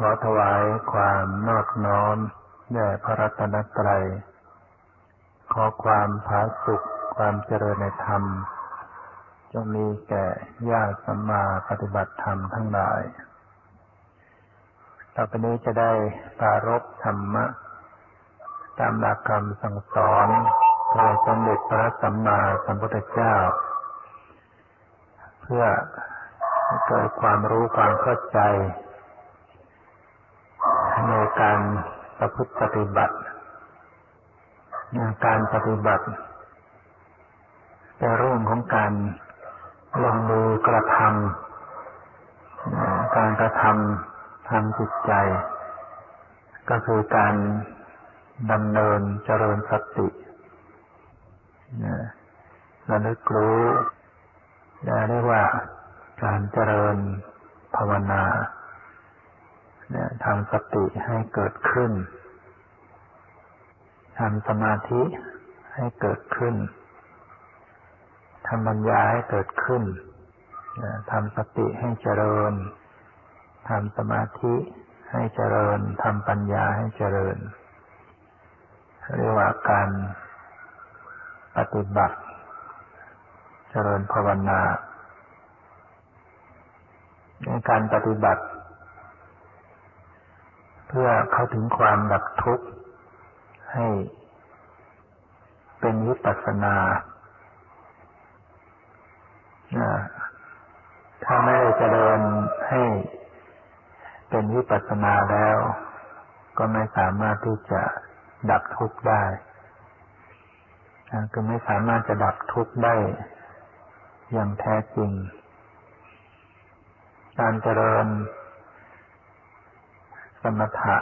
ขอถวายความนอบน้อมแด่พระรัตนตรัยขอความผาสุกความเจริญในธรรมจงมีแก่ญาติสัมมาปฏิบัติธรรมทั้งหลายต่อไปนี้จะได้ปรารภธรรมะตามหลักคำสั่งสอนของสมเด็จพระสัมมาสัมพุทธเจ้าเพื่อให้เกิดความรู้ความเข้าใจในการประพฤติปฏิบัติการปฏิบัติเป็นเรื่องของการลงมือกระทำการกระทำทางจิตใจก็คือการดำเนินเจริญสติระลึกรู้เรียกว่าการเจริญภาวนาทำสติให้เกิดขึ้นทำสมาธิให้เกิดขึ้นทำปัญญาให้เกิดขึ้นทำสติให้เจริญทำสมาธิให้เจริญทำปัญญาให้เจริญเรียกว่าการปฏิบัติเจริญภาวนาในการปฏิบัติเพื่อเข้าถึงความดับทุกข์ให้เป็นวิปัสสนาถ้าไม่ได้เจริญให้เป็นวิปัสสนาแล้วก็ไม่สามารถที่จะดับทุกข์ได้ก็ไม่สามารถจะดับทุกข์ได้อย่างแท้จริงการเจริญสมถะ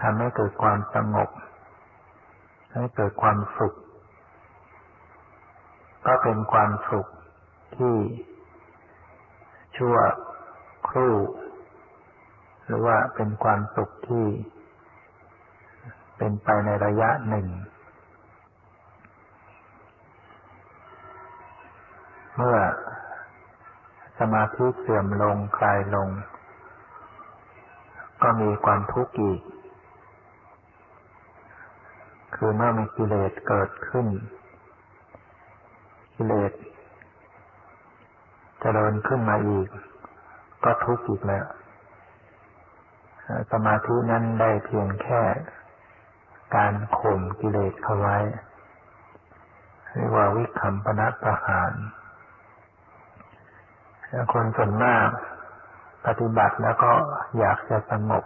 ทำให้เกิดความสงบให้เกิดความสุขก็เป็นความสุขที่ชั่วครู่หรือว่าเป็นความสุขที่เป็นไปในระยะหนึ่งเมื่อสมาธิเสื่อมลงคลายลงก็มีความทุกข์อีกคือเมื่อมีกิเลสเกิดขึ้นกิเลสเจริญขึ้นมาอีกก็ทุกข์อีกแล้วสมาธินั้นได้เพียงแค่การข่มกิเลสเข้าไว้เรียกว่าวิคัมปนประหารคนส่วนมากปฏิบัติแล้วก็อยากจะสงบ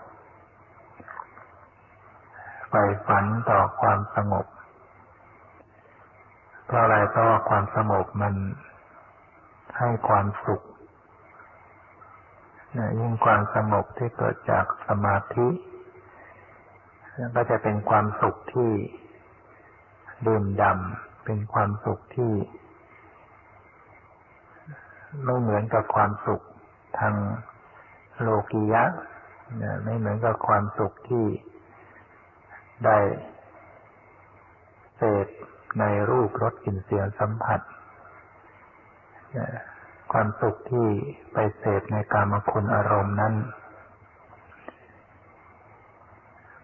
ใฝ่ฝันต่อความสงบเพราะอะไรเพราะความสงบมันให้ความสุขยิ่งความสงบที่เกิดจากสมาธิก็จะเป็นความสุขที่ดื่มด่ำเป็นความสุขที่ไม่เหมือนกับความสุขทางโลกียะไม่เหมือนกับความสุขที่ได้เสพในรูปรสกลิ่นเสียงสัมผัสความสุขที่ไปเสพในกามคุณอารมณ์นั้น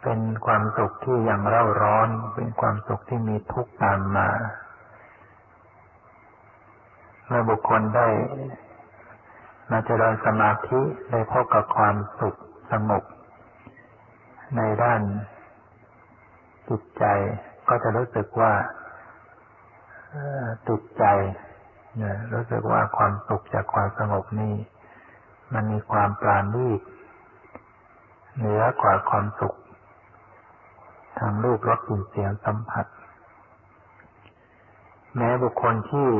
เป็นความสุขที่ยังเร่าร้อนเป็นความสุขที่มีทุกข์ตามมาเมื่อบุคคลได้มาเจริญสมาธิได้พบกับความสุขสงบในด้านจิตใจก็จะรู้สึกว่าติดใจรู้สึกว่าความสุขจากความสงบนี้มันมีความปราณีตเหนือกว่าความสุขทางรูปรสกลิ่นเสียงสัมผัสแม้บุคคลที่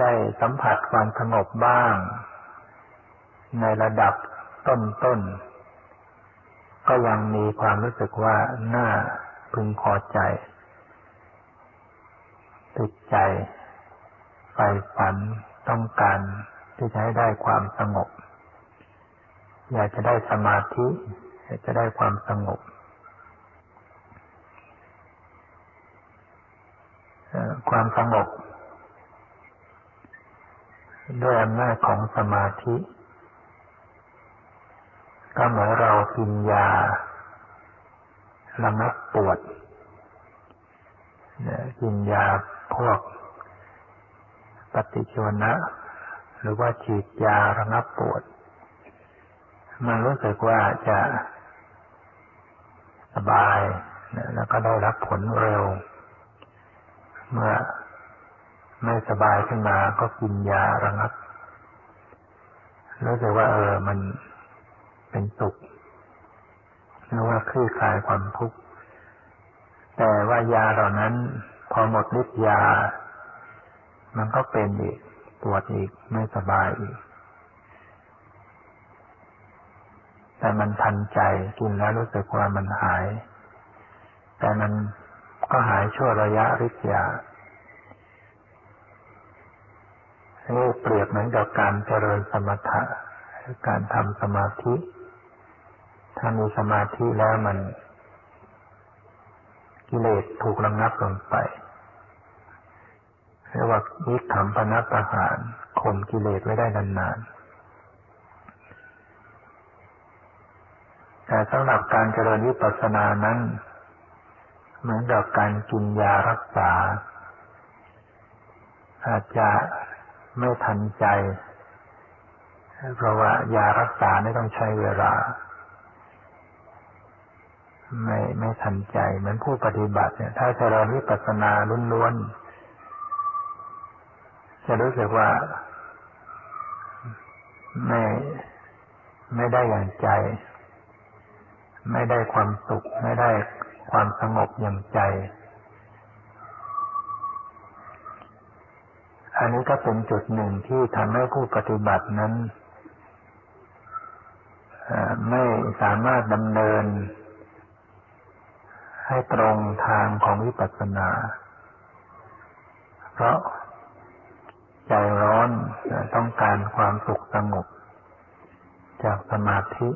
ได้สัมผัสความสงบบ้างในระดับต้นๆก็ยังมีความรู้สึกว่าน่าพึงพอใจติดใจใฝ่ฝันต้องการที่จะให้ได้ความสงบอยากจะได้สมาธิอยากจะได้ความสงบความสงบด้วยอำนาจของสมาธิ ก็เหมือนเรากินยาระงับปวดกินยาพวกปฏิชีวนะหรือว่าฉีดยาระงับปวดมันรู้สึกว่าจะสบายแล้วก็ได้รับผลเร็วเมื่อไม่สบายขึ้นมาก็กินยาระงับรู้สึกว่ามันเป็นสุขหรือว่าคลี่คลายความทุกข์แต่ว่ายาเหล่านั้นพอหมดฤทธิ์ยามันก็เป็นอีกปวดอีกไม่สบายอีกแต่มันทันใจกินแล้วรู้สึกว่ามันหายแต่มันก็หายชั่วระยะฤทธิ์ยานี่เปรียบเหมือนกับการเจริญสมถะการทำสมาธิถ้ามีสมาธิแล้วมันกิเลสถูกระงับลงไปเรียกว่านิพพานปณัตตหานข่มกิเลสไว้ได้นานๆแต่สำหรับการเจริญวิปัสสนานั้นเหมือนกับการกินยารักษาอาจจะไม่ทันใจเพราะว่ายารักษาไม่ต้องใช้เวลาไม่ทันใจเหมือนผู้ปฏิบัติเนี่ยถ้าเจริญวิปัสสนาล้วนๆจะรู้สึกว่าไม่ได้อย่างใจไม่ได้ความสุขไม่ได้ความสงบอย่างใจอันนี้ก็เป็นจุดหนึ่งที่ทำให้ผู้ปฏิบัตินั้นไม่สามารถดำเนินให้ตรงทางของวิปัสสนาเพราะใจร้อนต้องการความสุขสงบจากสมาธิ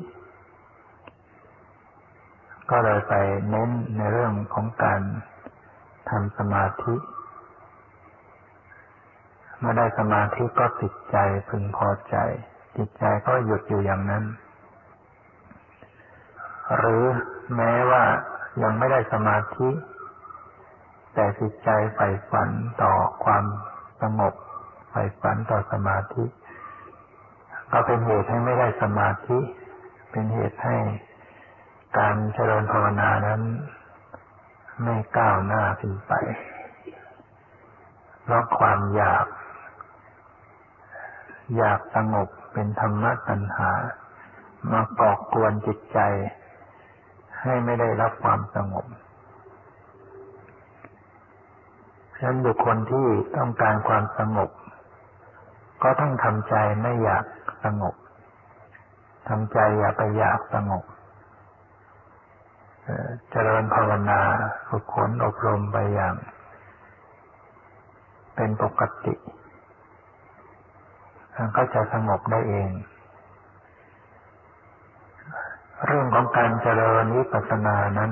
ก็เลยไปเน้นในเรื่องของการทำสมาธิเมื่อได้สมาธิก็ติดใจพึงพอใจจิตใจก็หยุดอยู่อย่างนั้นหรือแม้ว่ายังไม่ได้สมาธิแต่จิตใจใฝ่ฝันต่อความสงบใฝ่ฝันต่อสมาธิก็เป็นเหตุให้ไม่ได้สมาธิเป็นเหตุให้การเจริญภาวนานั้นไม่ก้าวหน้าขึ้นไปเพราะความอยากสงบเป็นธรรมะตัณหามาก่อกวนจิตใจให้ไม่ได้รับความสงบฉะนั้นบุคคลที่ต้องการความสงบก็ต้องทำใจไม่อยากสงบทำใจอย่าไปอยากสงบเจริญภาวนาฝึกฝนอบรมไปอย่างเป็นปกติมันก็จะสงบได้เองเรื่องของการเจริญวิปัสสนานั้น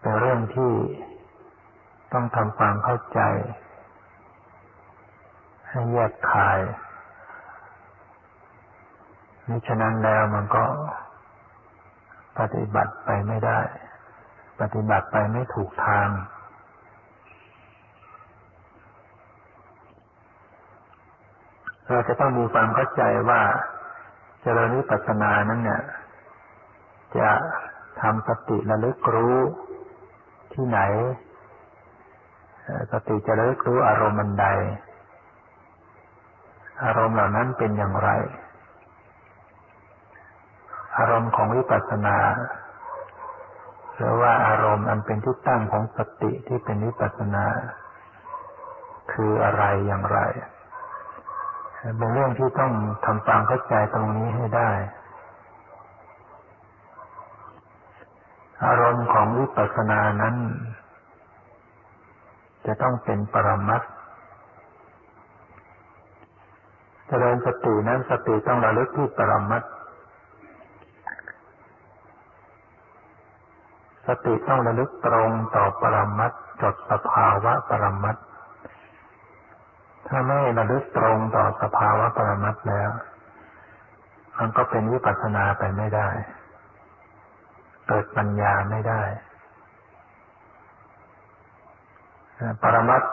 เป็นเรื่องที่ต้องทำความเข้าใจให้แยกคายมิฉะนั้นแล้วมันก็ปฏิบัติไปไม่ได้ปฏิบัติไปไม่ถูกทางเราจะต้องมีความเข้าใจว่าเจริญวิปัสสนานั้นเนี่ยจะทำสติระลึกรู้ที่ไหนสติจะระลึกรู้อารมณ์อันใดอารมณ์เหล่านั้นเป็นอย่างไรอารมณ์ของวิปัสสนาหรือว่าอารมณ์อันเป็นที่ตั้งของสติที่เป็นวิปัสสนาคืออะไรอย่างไรเป็นเรื่องที่ต้องทำความเข้าใจตรงนี้ให้ได้อารมณ์ของวิปัสสนานั้นจะต้องเป็นปรมัตถ์เจริญสตินั้นสติต้องระลึกที่ปรมัตถ์สติต้องระลึกตรงต่อปรมัตถ์จดสภาวะปรมัตถ์ถ้าไม่ระลึกตรงต่อสภาวะปรมัตถ์แล้ว มันก็เป็นวิปัสสนาไปไม่ได้เกิดปัญญาไม่ได้ปรมัตถ์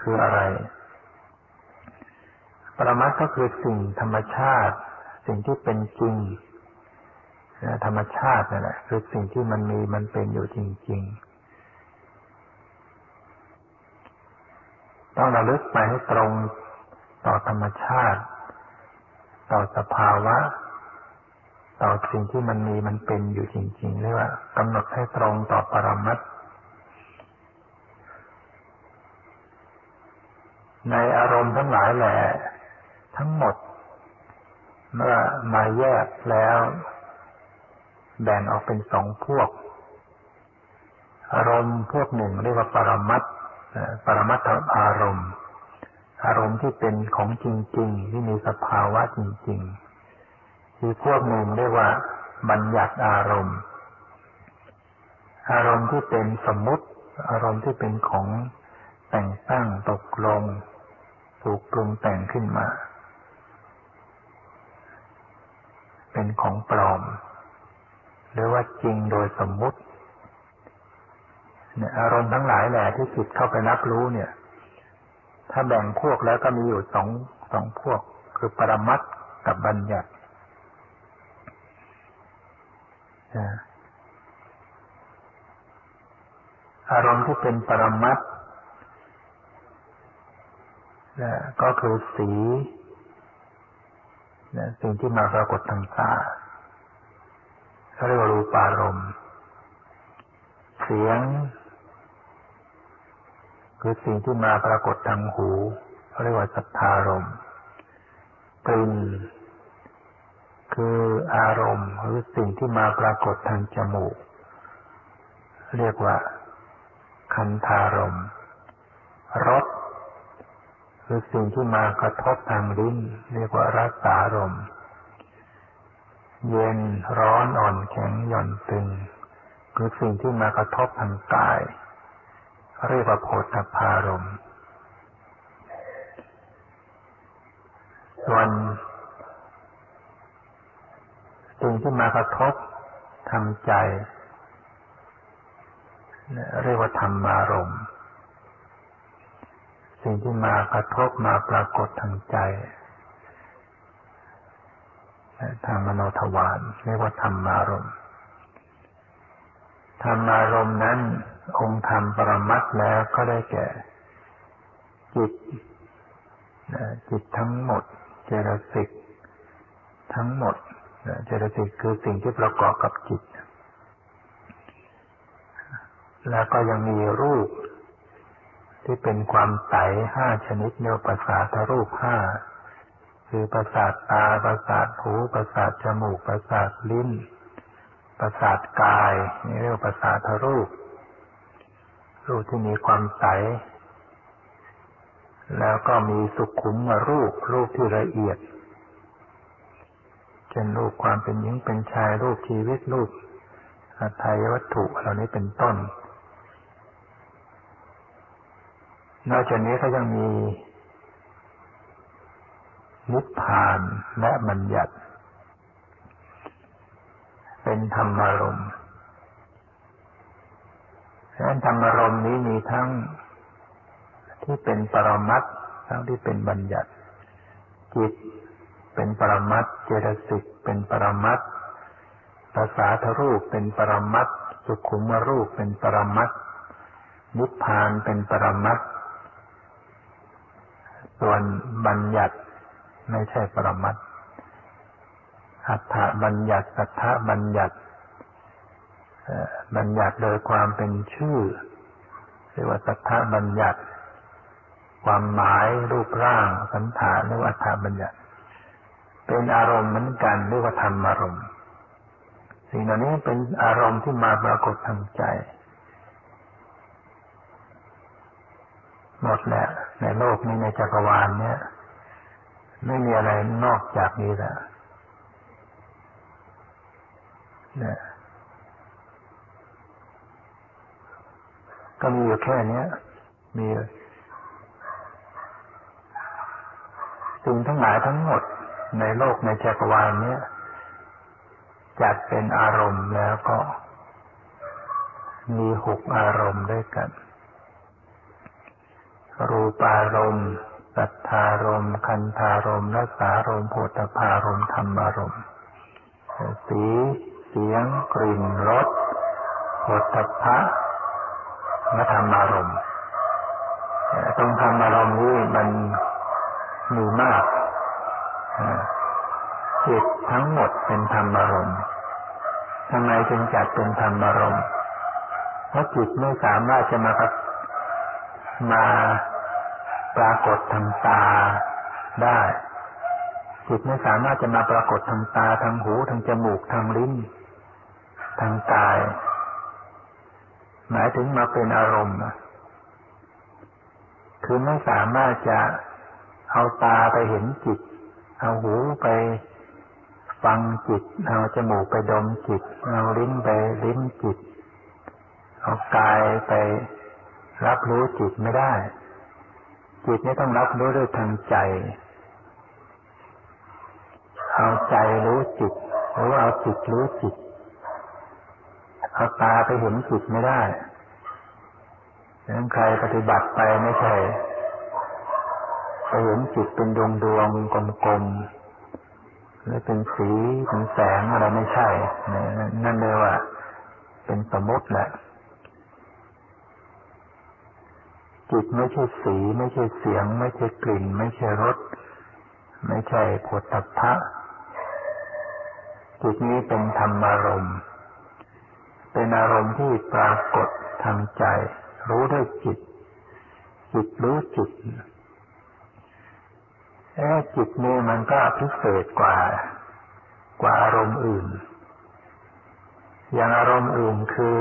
คืออะไรปรมัตถ์ก็คือสิ่งธรรมชาติสิ่งที่เป็นจริงธรรมชาตินั่นแหละคือสิ่งที่มันมีมันเป็นอยู่จริงๆต้องระลึกไปให้ตรงต่อธรรมชาติต่อสภาวะต่อสิ่งที่มันมีมันเป็นอยู่จริงๆเรียกว่ากำหนดให้ตรงต่อปรมัตถ์ในอารมณ์ทั้งหลายแหละทั้งหมดเมื่อมาแยกแล้วแบ่งออกเป็นสองพวกอารมณ์พวกหนึ่งเรียกว่าปรมัตถ์ปรมัตถอารมณ์ที่เป็นของจริงๆที่มีสภาวะจริงๆคือพวกหนึ่งเรียกว่าบัญญัติอารมณ์ที่เป็นสมมุติอารมณ์ที่เป็นของแต่งตั้งตกลงถูกปรุงแต่งขึ้นมาเป็นของปลอมหรือว่าจริงโดยสมมุติเนี่ยอารมณ์ทั้งหลายแหละที่จิตเข้าไปรับรู้เนี่ยถ้าแบ่งพวกแล้วก็มีอยู่สองพวกคือปรมัตถ์กับบัญญัติอารมณ์ที่เป็นปรมัตถ์ก็คือสีสิ่งที่มาปรากฏทางตาเขาเรียกว่ารูปารมณ์เสียงคือสิ่งที่มาปรากฏทางหูเขาเรียกว่าสัทธารมณ์กลิ่นคืออารมณ์หรือสิ่งที่มาปรากฏทางจมูกเรียกว่าคันธารมณ์รสคือสิ่งที่มากระทบทางลิ้นเรียกว่ารสารมณ์เย็นร้อนอ่อนแข็งหย่อนตึงคือสิ่งที่มากระทบทางกายเรียกว่าโผฏฐัพพารมณ์ส่วนสิ่งที่มากระทบทางใจเรียกว่าธรรมารมณ์สิ่งที่มากระทบมาปรากฏทางใจทางมโนทวารเรียกว่าธรรมารมณ์ธรรมารมณ์นั้นองค์ธรรมปรมัตถ์แล้วก็ได้แก่จิตทั้งหมดเจตสิกทั้งหมดเจตสิกคือสิ่งที่ประกอบกับจิตแล้วก็ยังมีรูปที่เป็นความใส5ชนิดเรียกว่าประสาทรูป5คือประสาทตาประสาทหูประสาทจมูกประสาทลิ้นประสาทกายนี่เรียกว่าประสาทรูปที่มีความใสแล้วก็มีสุขุมรูปที่ละเอียดเช่นรูปความเป็นหญิงเป็นชายรูปชีวิตรูปอัตถายวัตถุเหล่านี้เป็นต้นนอกจากนี้ก็ยังมีนิพพานและบัญญัติเป็นธรรมารมณ์และธรรมารมณ์นี้มีทั้งที่เป็นปรมัตถ์ทั้งที่เป็นบัญญัติจิตเป็นปรมัตถ์เจตสิกเป็นปรมัตถ์ประสาทรูปเป็นปรมัตถ์สุขุมรูปเป็นปรมัตถ์นิพพานเป็นปรมัตถ์ส่วนบัญญัติไม่ใช่ปรมัตถ์อัฏฐบัญญัติสัทธบัญญัติบัญญัติโดยความเป็นชื่อเรียกว่าสัทธบัญญัติความหมายรูปร่างสันฐานเรียกว่าอัฏฐบัญญัติเป็นอารมณ์เหมือนกันเรียกว่าธรรมอารมณ์สิ่งเหล่านี้เป็นอารมณ์ที่มาปรากฏทางใจหมดแล้วในโลกนี้ในจักรวาลเนี่ยไม่มีอะไรนอกจากนี้แล้วนะก็มีอยู่แค่นี้มีสิ่งทั้งหลายทั้งหมดในโลกในจักรวาลเนี้ย จัดเป็นอารมณ์แล้วก็มีหกอารมณ์ด้วยกันรูปารมณ์สัทธารมณ์คันธารมณ์รสารมณ์โผฏฐารมณ์ธรรมารมณ์สีเสียงกลิ่นรสโผฏฐะและธรรมารมณ์ตรงธรรมารมณ์นี้มันมีมากจิตทั้งหมดเป็นธรรมารมณ์ทำไมจึงจัดเป็นธรรมารมณ์เพราะจิตไม่สามารถจะมาปรากฏทางตาได้จิตไม่สามารถจะมาปรากฏทางตาทางหูทางจมูกทางลิ้นทางกายหมายถึงมาเป็นอารมณ์คือไม่สามารถจะเอาตาไปเห็นจิตเอาหูไปฟังจิตเอาจมูกไปดมจิตเอาลิ้นไปลิ้มจิตเอากายไปรับรู้จิตไม่ได้จิตนี่ต้องรับรู้ด้วยทางใจเอาใจรู้จิตหรือเอาจิตรู้จิตเอาตาไปเห็นจิตไม่ได้ดังนั้นใครปฏิบัติไปไม่ใช่ไปเห็นจิตเป็นดวงกลมๆหรือเป็นสีเป็นแสงอะไรไม่ใช่นั่นเลยว่าเป็นสมมติแหละจิตไม่ใช่สีไม่ใช่เสียงไม่ใช่กลิ่นไม่ใช่รสไม่ใช่โผฏฐัพพะจิตนี้เป็นธรรมารมณ์เป็นอารมณ์ที่ปรากฏทางใจรู้ด้วยจิตจิตรู้จิตจิตนี้มันก็พิเศษกว่าอารมณ์อื่นอย่างอารมณ์อื่นคือ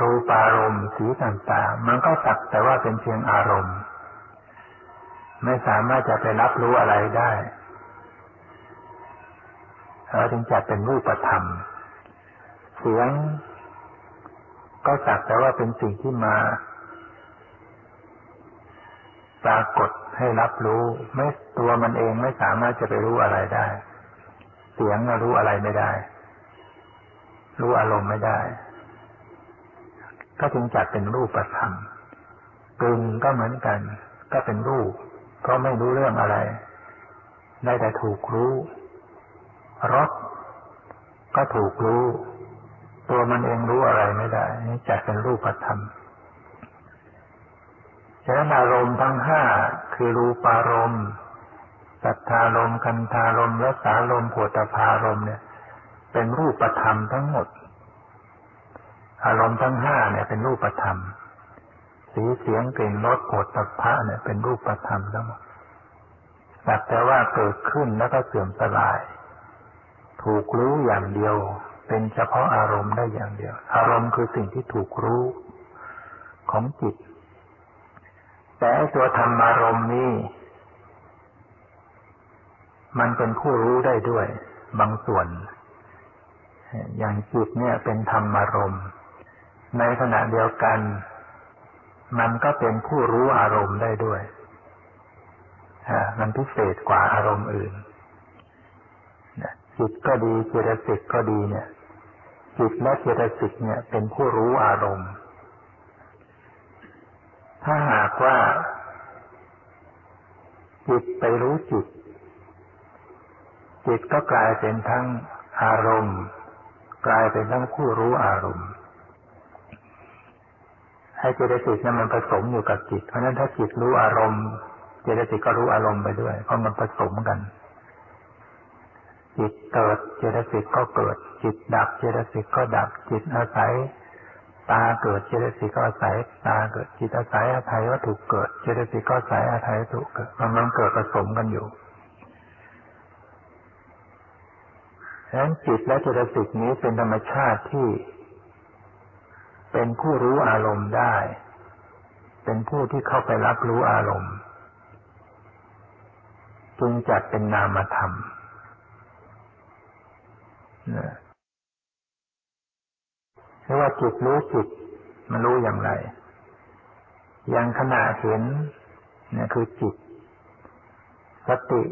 รูปารมณ์สีต่างๆมันก็สักแต่ว่าเป็นเพียงอารมณ์ไม่สามารถจะไปรับรู้อะไรได้เราจึงจัดเป็นรูปธรรมเสียงก็สักแต่ว่าเป็นสิ่งที่มาปรากฏให้รับรู้ไม่ตัวมันเองไม่สามารถจะไปรู้อะไรได้เสียงก็รู้อะไรไม่ได้รู้อารมณ์ไม่ได้ก็จึงจัดเป็นรูปธรรมกลิ่นก็เหมือนกันก็เป็นรูปเพราะไม่รู้เรื่องอะไรได้แต่ถูกรู้รสก็ถูกรู้ตัวมันเองรู้อะไรไม่ได้นี่จัดเป็นรูปธรรมฉะนั้นอารมณ์ทั้งห้าคือรูปารมณ์สัทธารมณ์คันธารมณ์รสารมณ์โผฏฐารมณ์เนี่ยเป็นรูปธรรมทั้งหมดอารมณ์ทั้งห้าเนี่ยเป็นรูปธรรมสีเสียงกลิ่นรสโผฏฐัพพะเนี่ยเป็นรูปธรรมทั้งหมดสักแต่ว่าเกิดขึ้นแล้วก็เสื่อมสลายถูกรู้อย่างเดียวเป็นเฉพาะอารมณ์ได้อย่างเดียวอารมณ์คือสิ่งที่ถูกรู้ของจิตแต่ตัวธรรมอารมณ์นี้มันเป็นผู้รู้ได้ด้วยบางส่วนอย่างจิตเนี่ยเป็นธรรมอารมณ์ในขณะเดียวกันมันก็เป็นผู้รู้อารมณ์ได้ด้วยมันพิเศษกว่าอารมณ์อื่นจิตก็ดีเจตสิกก็ดีเนี่ยจิตและเจตสิกเนี่ยเป็นผู้รู้อารมณ์ถ้าหากว่าจิตไปรู้จิตจิตก็กลายเป็นทั้งอารมณ์กลายเป็นทั้งผู้รู้อารมณ์ให้เจตสิกนั้นมันผสมอยู่กับจิตเพราะฉะนั้นถ้าจิตรู้อารมณ์เจตสิกก็รู้อารมณ์ไปด้วยเพราะมันผสมกันจิตเกิดเจตสิกก็เกิดจิตดับเจตสิกก็ดับจิตอาศัยตาเกิดเจตสิกก็อาศัยตาเกิดจิตอาศัยอาศัยวัตถุเกิดเจตสิกก็อาศัยอาศัยวัตถุเกิดมันเกิดผสมกันอยู่ฉะนั้นจิตและเจตสิกนี้เป็นธรรมชาติที่เป็นผู้รู้อารมณ์ได้เป็นผู้ที่เข้าไปรับรู้อารมณ์จึงจัดเป็นนามธรรมเพราะว่าจิตรู้จิตมันรู้อย่างไรอย่างขณะเห็นเนี่ยคือจิตสติ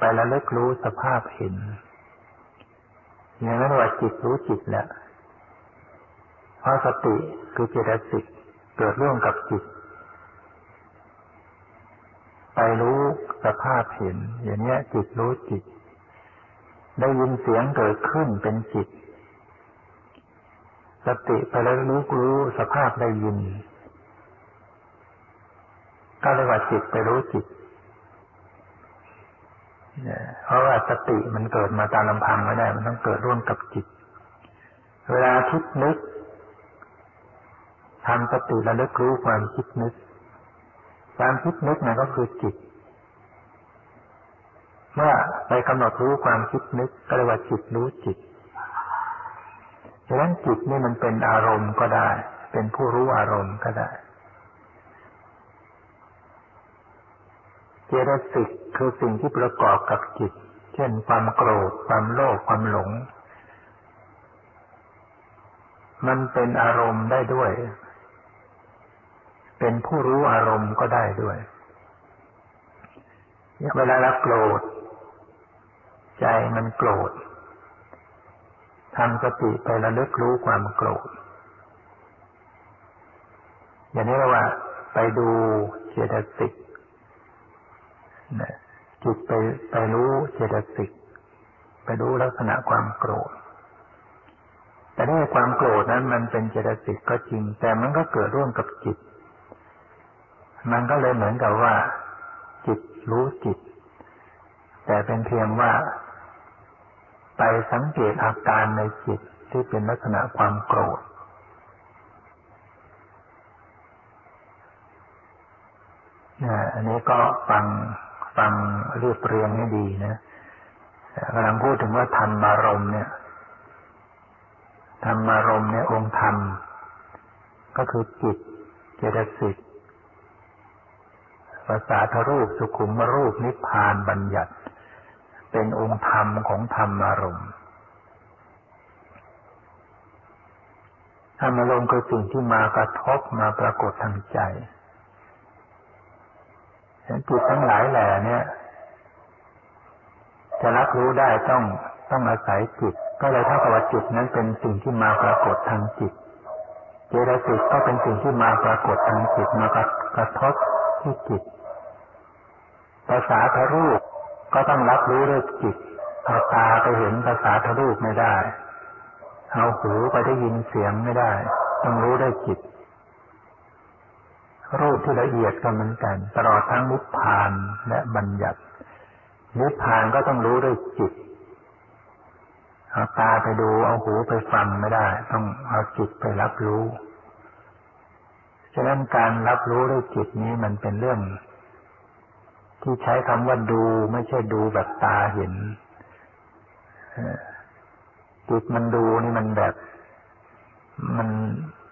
ส ไประลึกรู้สภาพเห็นอย่างนั้นว่าจิตรู้จิตแล้วเพราะสติคือเจตสิกเกิดร่วมกับจิตไปรู้สภาพเห็นอย่างนี้จิตรู้จิตได้ยินเสียงเกิดขึ้นเป็นจิตสติไประลึกรู้สภาพได้ยินก็เรียกว่าจิตไปรู้จิตเพราะว่าสติมันเกิดมาตามลำพังไม่ได้มันต้องเกิดร่วมกับจิตเวลาคิดนึกทำสติระลึกรู้ความคิดนึกความคิดนึกนั่นก็คือจิตเมื่อไปกำหนดรู้ความคิดนึกก็เรียกว่าจิตรู้จิตฉะนั้นจิตนี่มันเป็นอารมณ์ก็ได้เป็นผู้รู้อารมณ์ก็ได้เจตสิกคือสิ่งที่ประกอบกับจิตเช่นความโกรธความโลภความหลงมันเป็นอารมณ์ได้ด้วยเป็นผู้รู้อารมณ์ก็ได้ด้วยเวลาเราโกรธใจมันโกรธทำสติไประลึกรู้ความโกรธอย่างนี้เราว่าไปดูเจตสิกจิตไปรู้เจตสิกไปรู้ลักษณะความโกรธแต่ในความโกรธนั้นมันเป็นเจตสิกก็จริงแต่มันก็เกิดร่วมกับจิตมันก็เลยเหมือนกับว่าจิตรู้จิตแต่เป็นเพียงว่าไปสังเกตอาการในจิตที่เป็นลักษณะความโกรธอันนี้ก็ฟังเรียบเรียงให้ดีนะกำลังพูดถึงว่าธรรมารมณ์เนี่ยธรรมารมณ์เนี่ยองค์ธรรมก็คือจิตเจตสิกภาษาทรูปสุขุมรูปนิพพานบัญญัติเป็นองค์ธรรมของธรรมารมณ์ธรรมารมณ์คือสิ่งที่มากระทบมาปรากฏทางใจเห็นจิตทั้งหลายแหล่เนี่ยจะรับรู้ได้ต้องอาศัยจิตก็เลยเท่ากับว่าจิตนั้นเป็นสิ่งที่มาปรากฏทางจิตเจตสิกก็เป็นสิ่งที่มาปรากฏทางจิตมากระทบที่จิตภาษาทรูปก็ต้องรับรู้ด้วยจิตเอาตาไปเห็นภาษาทรูปไม่ได้เอาหูไปได้ยินเสียงไม่ได้ต้องรู้ด้วยจิตรูปที่ละเอียดก็เหมือนกันตลอดทั้งนิพพานและบัญญัตินิพพานก็ต้องรู้ด้วยจิตเอาตาไปดูเอาหูไปฟังไม่ได้ต้องเอาจิตไปรับรู้ฉะนั้นการรับรู้ด้วยจิตนี้มันเป็นเรื่องที่ใช้คำว่าดูไม่ใช่ดูแบบตาเห็นจิตมันดูนี่มันแบบมัน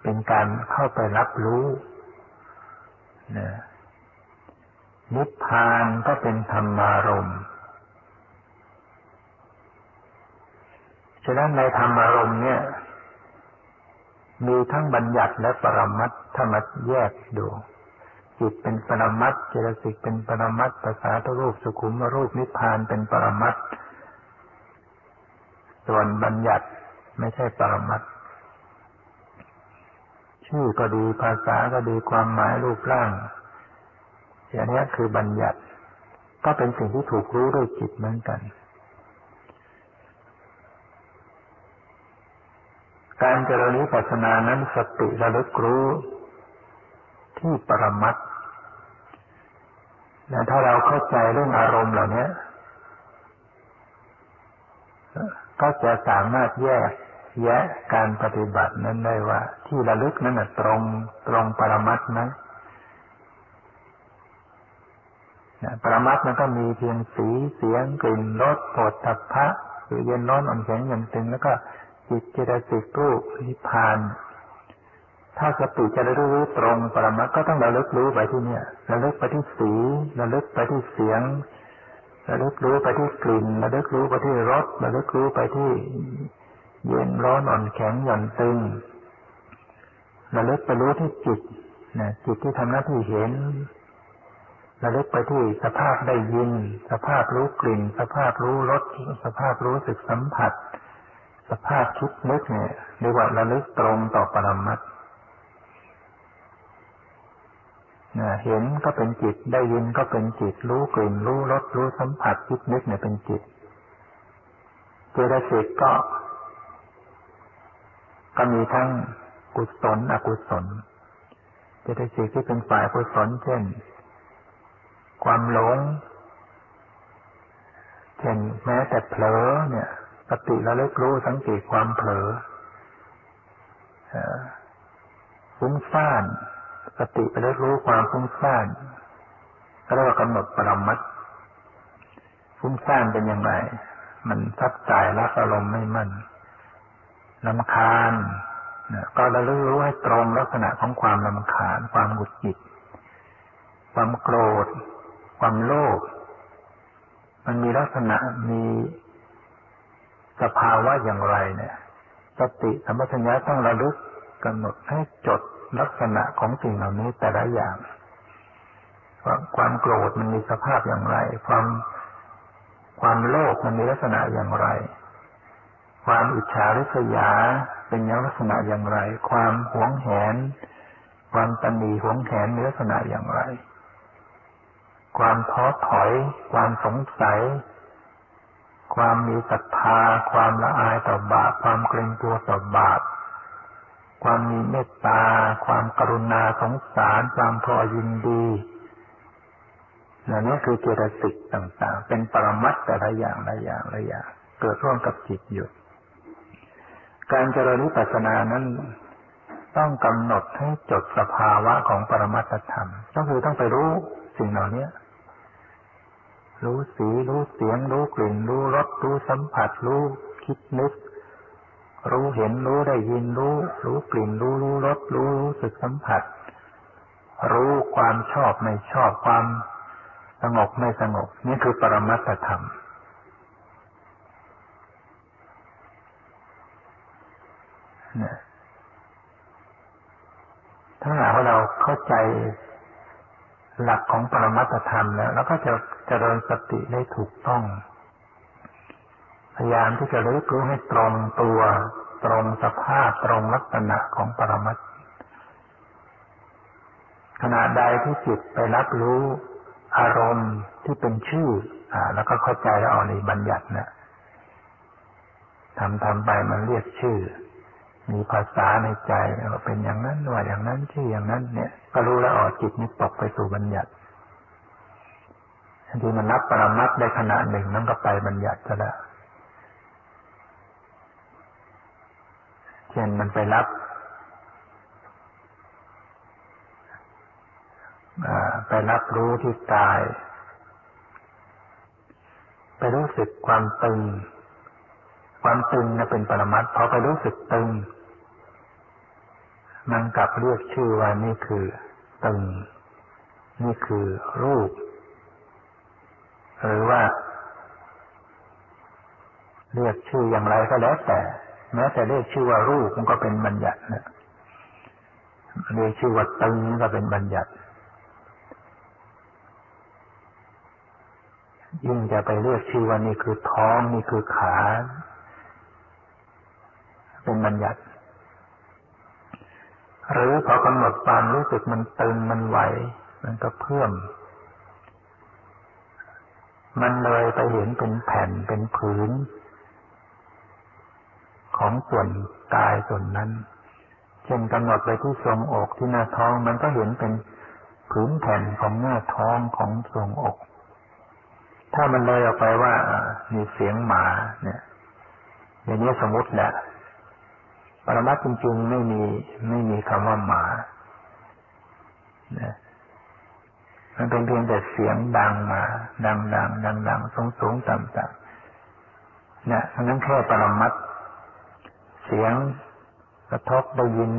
เป็นการเข้าไปรับรู้นิพพานก็เป็นธรรมารมณ์ฉะนั้นในธรรมารมณ์เนี่ยมีทั้งบัญญัติและปรมัตถ์ถ้ามาแยกดูจิตเป็นปรมัตถ์เจตสิกเป็นปรมัตถ์ภาษาทรูปสุขุมรูปนิพพานเป็นปรมัตถ์ส่วนบัญญัติไม่ใช่ปรมัตถ์ชื่อก็ดีภาษาก็ดีความหมายรูปร่างอย่างนี้คือบัญญัติก็เป็นสิ่งที่ถูกรู้ด้วยจิตเหมือนกันการเจริญวิปัสสนานั้นสติระลึกรู้ที่ปรมัตถ์ถ้าเราเข้าใจเรื่องอารมณ์เหล่านี้ก็จะสามารถแยกแยะการปฏิบัตินั้นได้ว่าที่ระลึกนั้นตรงปรมัตถ์ไหมปรมัตถ์นั้นก็มีเพียงสีเสียงกลิ่นรสโผฏฐัพพะคือเย็นร้อนอ่อนแข็งเย็นตึงแล้วก็จิตเจตสิกรูปนิพพานถ้าสติจะระลึกรู้ตรงปรมัตถ์ก็ต้องระลึกรู้ไปที่เนี่ยระลึกไปที่สีระลึกไปที่เสียงระลึกรู้ไปที่กลิ่นระลึกรู้ไปที่รสระลึกรู้ไปที่เย็นร้อนอ่อนแข็งหย่อนตึงระลึกไปรู้ที่จิตนะจิตที่ทำหน้าที่เห็น ระลึกไปที่สภาพได้ยินสภาพรู้กลิ่นสภาพรู้รสสภาพรู้สึกสัมผัสสภาพคิดนึกเนี่ยเรียกว่าระลึกตรงต่อปรมัตถ์เห็นก็เป็นจิตได้ยินก็เป็นจิตรู้กลิ่นรู้รสรู้สัมผัสคิดนึกเนี่ยเป็นจิตเจตสิกก็มีทั้งกุศลอกุศลเจตสิกที่เป็นฝ่ายกุศลเช่นความหลงเช่นแม้แต่เผลอเนี่ยสติระลึกรู้สังเกตความเผลอฟุ้งซ่านสติระลึกรู้ความฟุ้งซ่านก็เรียกว่ากำหนดปรมัตถ์ฟุ้งซ่านเป็นอย่างไรมันทับใจและอารมณ์ไม่มั่นรำคาญก็ระลึกรู้ให้ตรงลักษณะของความรำคาญความหงุดหงิดความโกรธความโลภมันมีลักษณะมีสภาวะอย่างไรเนี่ยสติสัมปชัญญะต้องระลึกกำหนดให้จดลักษณะของสิ่งเหล่านี้แต่ละอย่างความโกรธมันมีสภาพอย่างไรความโลภมันมีลักษณะอย่างไรความอิจฉาริษยาเป็นลักษณะอย่างไรความหวงแหนความตนีหวงแหนมีลักษณะอย่างไรความท้อถอยความสงสัยความมีศรัทธาความละอายต่อบาปความเกรงกลัวต่อบาปความมีเมตตาความกรุณาสงสารความพอยินดีนี่คือเจตสิกต่างๆเป็นปรมัตถ์แต่ละอย่างละอย่างละอย่างเกิดร่วมกับจิตอยู่การเจริญวิปัสสนานั้นต้องกำหนดให้จดสภาวะของปรมัตถธรรมก็คือต้องไปรู้สิ่งเหล่านี้รู้สีรู้เสียงรู้กลิ่นรู้รสรู้สัมผัสรู้คิดนึกรู้เห็นรู้ได้ยินรู้กลิ่นรู้รสรู้สึกสัมผัสรู้ความชอบไม่ชอบความสงบไม่สงบนี่คือปรมัตถธรรมนะถ้าหากว่าเราเข้าใจหลักของปรมัตถธรรมแล้วเราก็จะเจริญสติได้ถูกต้องพยายามที่จะระลึกรู้ให้ตรงตัวตรงสภาพตรงลักษณะของปรมัตถ์ขณะใดที่จิตไปรับรู้อารมณ์ที่เป็นชื่อแล้วก็เข้าใจแล้วเอาในบัญญัตินะทำไปมันเรียกชื่อมีภาษาในใจเป็นอย่างนั้นว่าอย่างนั้นชื่ออย่างนั้นเนี่ยก็รู้แล้วออกจิตนี้ตกไปสู่บัญญัติที่มันรับปรมัตถ์ได้ขณะหนึ่งนั่นก็ไปบัญญัติก็ได้เช่นมันไปรับรู้ที่กายไปรู้สึกความตึงน่ะเป็นปรมัตถ์พอไปรู้สึกตึงมันกลับเรียกชื่อว่านี่คือตึงนี่คือรูปหรือว่าเรียกชื่ออย่างไรก็แล้วแต่แม้แต่เรียกชื่อว่ารูปมันก็เป็นบัญญัตินะเรียกชื่อว่าตึงก็เป็นบัญญัติยิ่งจะไปเรียกชื่อว่านี่คือท้องนี่คือขาเป็นบัญญัติหรือพอกำหนดความรู้สึกมันตึงมันไหวมันก็เพิ่มมันเลยไปเห็นเป็นแผ่นเป็นผืนของส่วนกายส่วนนั้นเช่นกำหนดไปที่ทรวงอกที่หน้าท้องมันก็เห็นเป็นผืนแผ่นของหน้าท้องของทรวงอกถ้ามันเลยออกไปว่ามีเสียงหมาเนี่ยอย่างนี้สมมติแหละปรมัตถ์จริงๆไม่มีคำว่าหมานะมันเป็นเพียงแต่เสียงดังมาดังสูงต่ำๆนะอันนั้นแค่ปรมัตถ์เสียงกระทบได้ยิน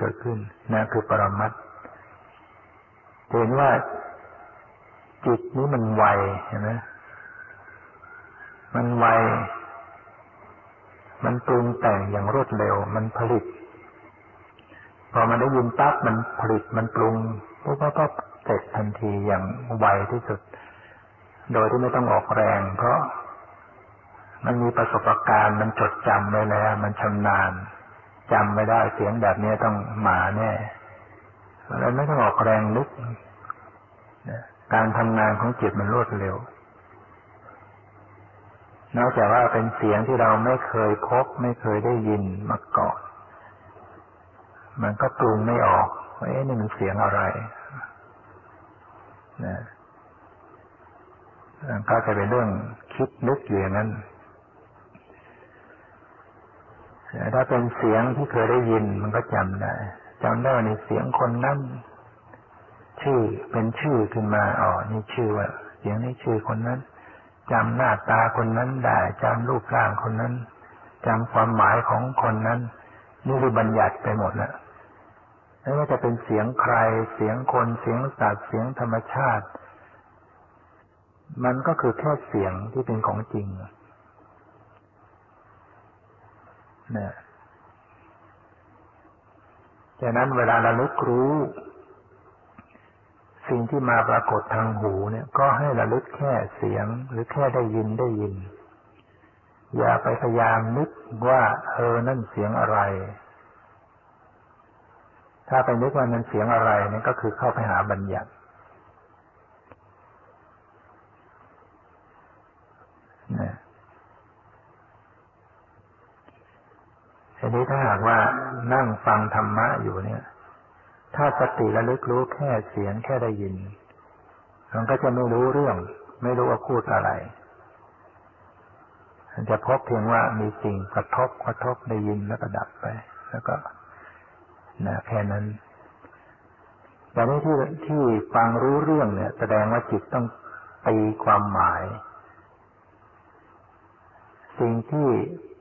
เกิดขึ้นนะคือปรมัตถ์เห็นว่าจิตนี้มันไวเห็นไหมมันไวมันปรุงแต่งอย่างรวดเร็วมันผลิตพอมันได้ยินปั๊บมันผลิตมันปรุงปุ๊บ เสร็จทันทีอย่างไวที่สุดโดยที่ไม่ต้องออกแรงเพราะมันมีประสบการณ์มันจดจำไว้แล้วมันชำนาญจำไม่ได้เสียงแบบนี้ต้องหมาแน่แล้วไม่ต้องออกแรงลึกการทำงานของจิตมันรวดเร็วนอกจากว่าเป็นเสียงที่เราไม่เคยพบไม่เคยได้ยินมาก่อนมันก็ปรุงไม่ออกว่านี่มันเสียงอะไรนะก็จะเป็นเรื่องคิดนึกอยู่อย่างนั้นถ้าเป็นเสียงที่เคยได้ยินมันก็จำได้ว่านี่เสียงคนนั้นชื่อเป็นชื่อขึ้นมาอ๋อนี่ชื่อว่าเสียงนี้ชื่อคนนั้นจำหน้าตาคนนั้นได้จำรูปร่างคนนั้นจำความหมายของคนนั้นนี่คือบัญญัติไปหมดแล้วไม่ว่าจะเป็นเสียงใครเสียงคนเสียงสัตว์เสียงธรรมชาติมันก็คือแค่เสียงที่เป็นของจริงนะฉะนั้นเวลาเราลึกรู้สิ่งที่มาปรากฏทางหูเนี่ยก็ให้ระลึกแค่เสียงหรือแค่ได้ยินอย่าไปพยายามนึกว่านั่นเสียงอะไรถ้าไปนึกว่ามันเสียงอะไรเนี่ยก็คือเข้าไปหาบัญญัตินะทีนี้ถ้าหากว่านั่งฟังธรรมะอยู่เนี่ยถ้าสติระลึกรู้แค่เสียงแค่ได้ยินมันก็จะไม่รู้เรื่องไม่รู้ว่าพูดอะไรมันจะพบเพียงว่ามีสิ่งกระทบได้ยินแล้วก็ดับไปแล้วก็นะแค่นั้นแต่ในที่ฟังรู้เรื่องเนี่ยแสดงว่าจิตต้องตีความหมายสิ่งที่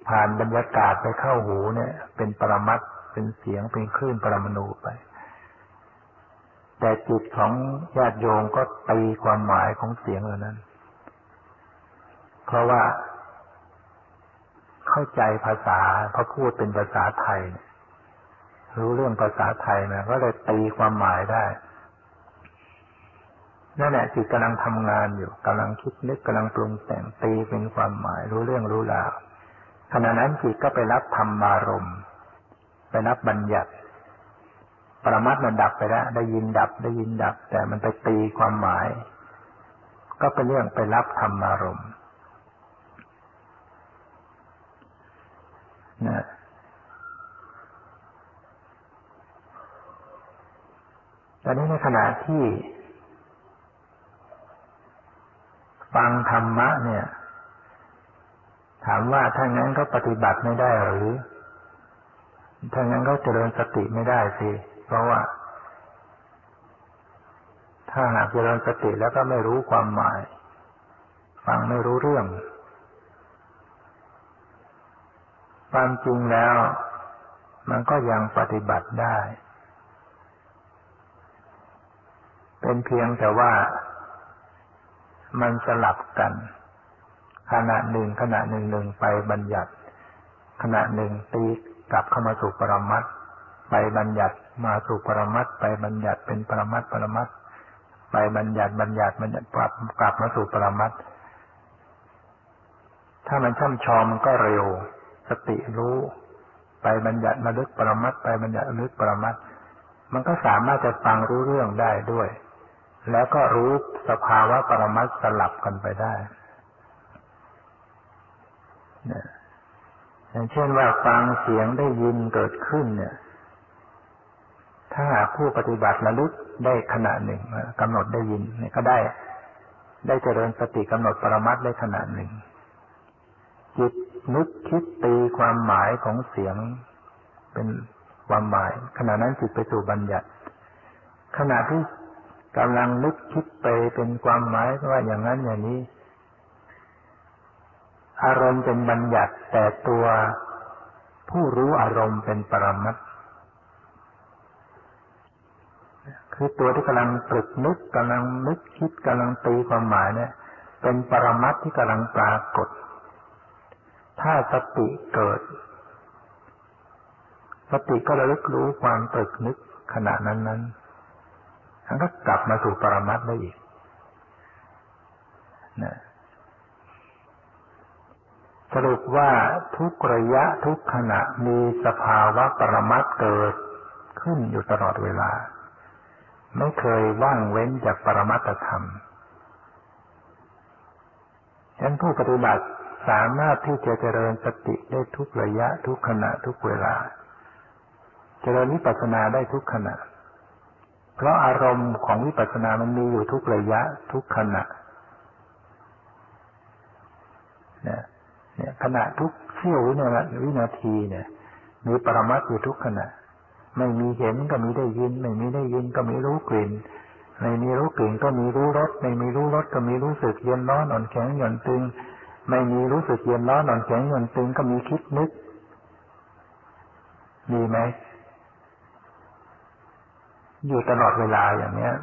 ผ่านบรรยากาศไปเข้าหูเนี่ยเป็นปรมัตถ์เป็นเสียงเป็นคลื่นปรมาณูไปแต่จิตของญาติโยมก็ตีความหมายของเสียงเหล่านั้นเพราะว่าเข้าใจภาษาเขาพูดเป็นภาษาไทยรู้เรื่องภาษาไทยนะก็เลยตีความหมายได้นั่นแหละจิตกำลังทำงานอยู่กำลังคิดนึกกำลังปรุงแต่งตีเป็นความหมายรู้เรื่องรู้ราวขณะนั้นจิตก็ไปรับธรรมารมณ์ไปรับบัญญัติปรมัตถ์มันดับไปแล้วได้ยินดับแต่มันไปตีความหมายก็เป็นเรื่องไปรับธรรมารมณ์นะตอนนี้ในขณะที่ฟังธรรมะเนี่ยถามว่าถ้างั้นก็ปฏิบัติไม่ได้หรือถ้างั้นก็เจริญสติไม่ได้สิเพราะว่าถ้าหากเจริญสติแล้วก็ไม่รู้ความหมายฟังไม่รู้เรื่องความจริงแล้วมันก็ยังปฏิบัติได้เป็นเพียงแต่ว่ามันสลับกันขณะหนึ่งไปบัญญัติขณะหนึ่งตีกลับเข้ามาสู่ปรมัตถ์ไปบัญญัติมาสู่ปรมัตถ์ไปบัญญัติเป็นปรมัตถ์ไปบัญญัติกลับมาสู่ปรมัตถ์ถ้ามันช่ำชองมันก็เร็วสติรู้ไปบัญญัติมาลึกปรมัตถ์ไปบัญญัติลึกปรมัตถ์มันก็สามารถจะฟังรู้เรื่องได้ด้วยแล้วก็รู้สภาวะปรมัตถ์สลับกันไปได้นะอย่างเช่นว่าฟังเสียงได้ยินเกิดขึ้นเนี่ยถ้าผู้ปฏิบัติระลึกได้ขณะหนึ่งกำหนดได้ยินเนี่ยก็ได้เจริญสติกำหนดปรมัตถ์ได้ขณะหนึ่งจิตนึกคิดตีความหมายของเสียงเป็นความหมายขณะนั้นจิตไปสู่บัญญัติขณะที่กำลังนึกคิดไปเป็นความหมายว่าอย่างนั้นอย่างนี้อารมณ์เป็นบัญญัติแต่ตัวผู้รู้อารมณ์เป็นปรมัตถ์คือตัวที่กำลังปรึกนึกกำลังนึกคิดกำลังตีความหมายเนี่ยเป็นปรมัตถ์ที่กำลังปรากฏถ้าสติเกิดสติก็ระลึกรู้ความปรึกนึกขณะนั้น มันก็กลับมาสู่ปรมัตถ์ได้อีกนะสรุปว่าทุกระยะทุกขณะมีสภาวะปรมัตถ์เกิดขึ้นอยู่ตลอดเวลาไม่เคยว่างเว้นจากปรมัตถธรรมฉะนั้นผู้ปฏิบัติสามารถที่จะเจริญสติได้ทุกระยะทุกขณะทุกเวลาเจริญวิปัสสนาได้ทุกขณะเพราะอารมณ์ของวิปัสสนามันมีอยู่ทุกระยะทุกขณะเนี่ยขณะทุกเสี้ยววินาทีเนี่ยมีปรมัตถ์อยู่ทุกขณะไม่มีเห็นก็มีได้ยินไม่มีได้ยินก็มีรู้กลิ่นไม่มีรู้กลิ่นก็มีรู้รสไม่มีรู้รสก็มีรู้สึกเย็นร้อนอ่อนแข็งหย่อนตึงไม่มีรู้สึกเย็นร้อนอ่อนแข็งหย่อนตึงก็มีคิดนึกมีไหมอยู่ตลอดเวลาอย่างเนี้ย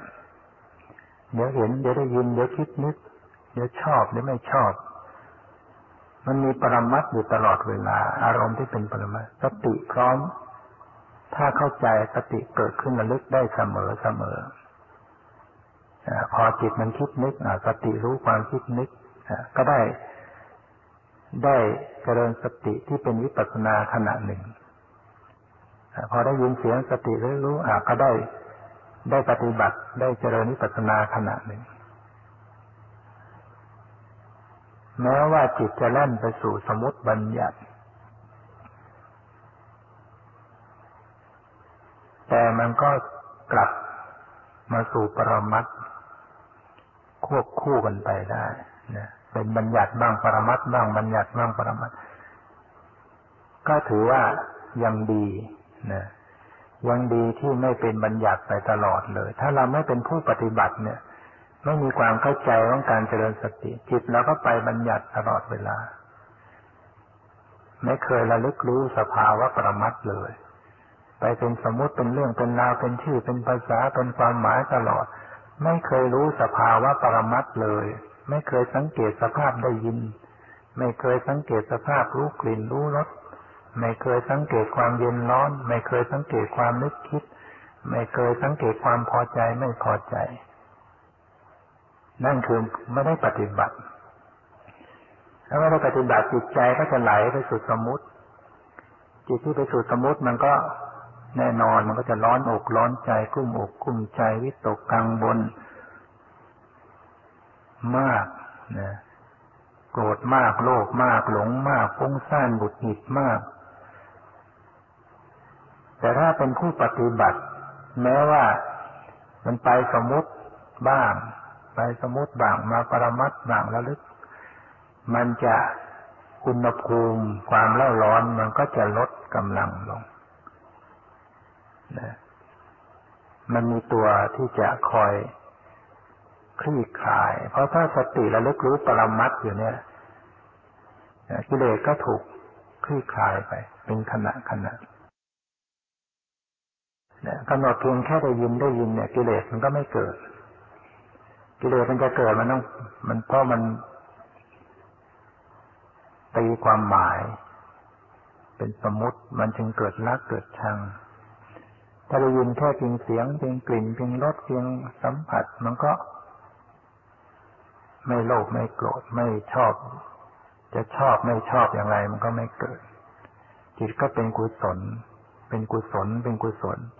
เดี๋ยวเห็นเดี๋ยวได้ยินเดี๋ยวคิดนึกเดี๋ยวชอบเดี๋ยวไม่ชอบมันมีปรมัตถ์อยู่ตลอดเวลาอารมณ์ที่เป็นปรมัตถ์สติพร้อมถ้าเข้าใจสติเกิดขึ้นระลึกได้เสมอพอจิตมันคิดนึกสติรู้ความคิดนึกก็ได้เจริญสติที่เป็นวิปัสสนาขณะหนึ่งพอได้ยินเสียงสติรู้ก็ได้ปฏิบัติได้เจริญวิปัสสนาขณะหนึ่งแม้ว่าจิตจะแล่นไปสู่สมมุติบัญญัติแต่มันก็กลับมาสู่ปรมัตถ์ควบคู่กันไปได้นะเป็นบัญญัติบ้างปรมัตถ์บ้างบัญญัติบ้างปรมัตถ์ก็ถือว่ายังดีนะยังดีที่ไม่เป็นบัญญัติไปตลอดเลยถ้าเราไม่เป็นผู้ปฏิบัติเนี่ยไม่มีความเข้าใจของการเจริญสติจิตเราก็ไปบัญญัติตลอดเวลาไม่เคยระลึกรู้สภาวะปรมัตถ์เลยไปเป็นสมมติเป็นเรื่องเป็นราวเป็นชื่อเป็นภาษาเป็นความหมายตลอดไม่เคยรู้สภาวะปรมัตถ์เลยไม่เคยสังเกตสภาพได้ยินไม่เคยสังเกตสภาพรู้กลิ่นรู้รสไม่เคยสังเกตความเย็นร้อนไม่เคยสังเกตความนึกคิดไม่เคยสังเกตความพอใจไม่พอใจนั่นคือไม่ได้ปฏิบัติถ้าไม่ได้ปฏิบัติจิตใจก็จะไหลไปสู่สมมติจิตที่ไปสู่สมมติมันก็แน่นอนมันก็จะร้อนอกร้อนใจกลุ้มอกกลุ้มใจวิตกกังวลมากนะโกรธมากโลภมากหลงมากฟุ้งซ่านหงุดหงิดมากแต่ถ้าเป็นผู้ปฏิบัติแม้ว่ามันไปสมมติบ้างไปสมมติบ้างมาปรมัตถ์บ้างระลึกมันจะอุณหภูมิความเร่าร้อนมันก็จะลดกำลังลงนะมันมีตัวที่จะคอยคลี่คลายเพราะถ้าสติระลึกรู้ปรมัตถ์อยู่เนี่ยกิเลสก็ถูกคลี่คลายไปเป็นขณะนะกำหนดเพียงแค่ได้ยินเนี่ยกิเลสมันก็ไม่เกิดกิเลสมันจะเกิดมันเพราะมันตีความหมายเป็นสมมติมันจึงเกิดรักเกิดชังถ้าได้ยินแค่เพียงเสียงเพียงกลิ่นเพียงรสเพียงสัมผัสมันก็ไม่โลภไม่โกรธไม่ชอบจะชอบไม่ชอบอย่างไรมันก็ไม่เกิดจิตก็เป็นกุศล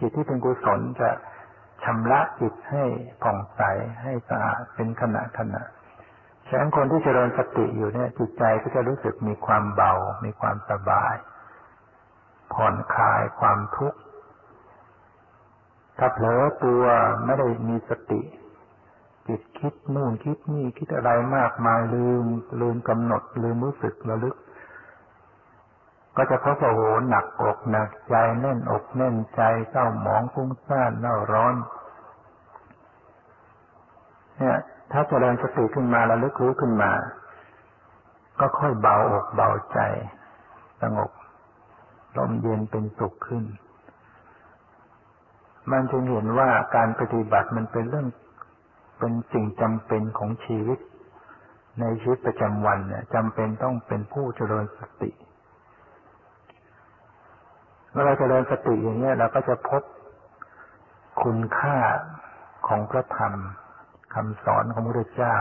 จิตที่เป็นกุศลจะชำระจิตให้ผ่องใสให้สะอาดเป็นขณะฉะนั้นคนที่เจริญสติอยู่เนี่ยจิตใจก็จะรู้สึกมีความเบามีความสบายผ่อนคลายความทุกข์ถ้าเผลอตัวไม่ได้มีสติจิตคิดนู่นคิดนี่คิดอะไรมากมายลืมกำหนดลืมรู้สึกระลึกก็จะพบว่าโหหนักอกหนักใจแน่นอกแน่นใจเศร้าหมองฟุ้งซ่านเล่าร้อนเนี่ยถ้าเจริญสติขึ้นมาระลึกรู้ขึ้นมาก็ค่อยเบาอกเบาใจสงบลมเย็นเป็นสุขขึ้นมันจึงเห็นว่าการปฏิบัติมันเป็นเรื่องเป็นสิ่งจำเป็นของชีวิตในชีวิตประจำวันเนี่ยจำเป็นต้องเป็นผู้เจริญสติเมื่อเราเจริญสติอย่างนี้เราก็จะพบคุณค่าข ของพระธรรมคำสอนของพระเจ้า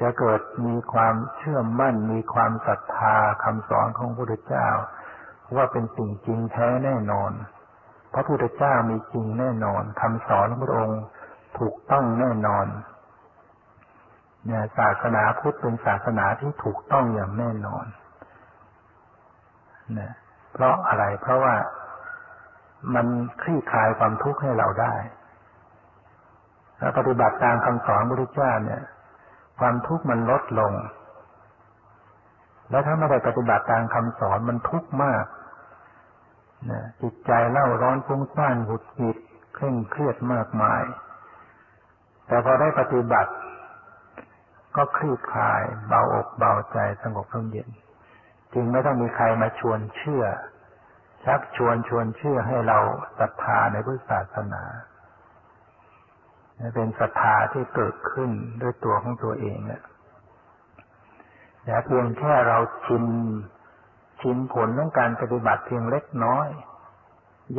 จะเกิดมีความเชื่อมั่นมีความศรัทธาคำสอนของพระพุทธเจ้าว่าเป็นสิ่งจริงแท้แน่นอนพระพุทธเจ้ามีจริงแน่นอนคำสอนของพระองค์ถูกต้องแน่นอนเนี่ยศาสนาพุทธเป็นศาสนาที่ถูกต้องอย่างแน่นอนเนี่ยเพราะอะไรเพราะว่ามันคลี่คลายความทุกข์ให้เราได้ถ้าปฏิบัติตามคำสอนพระพุทธเจ้าเนี่ยความทุกข์มันลดลงแล้วถ้าไม่ได้ปฏิบัติตามคำสอนมันทุกข์มากนะจิตใจเล่าร้อนฟุ้งซ่านหงุดหงิดเคร่งเครียดมากมายแต่พอได้ปฏิบัติก็คลี่คลายเบาอกเบาใจสงบร่มเย็นจึงไม่ต้องมีใครมาชวนเชื่อชักชวนเชื่อให้เราศรัทธาในพุทธศาสนาเป็นศรัทธาที่เกิดขึ้นด้วยตัวของตัวเองเนี่ยแต่เพียงแค่เราชิมผลของการปฏิบัติเพียงเล็กน้อย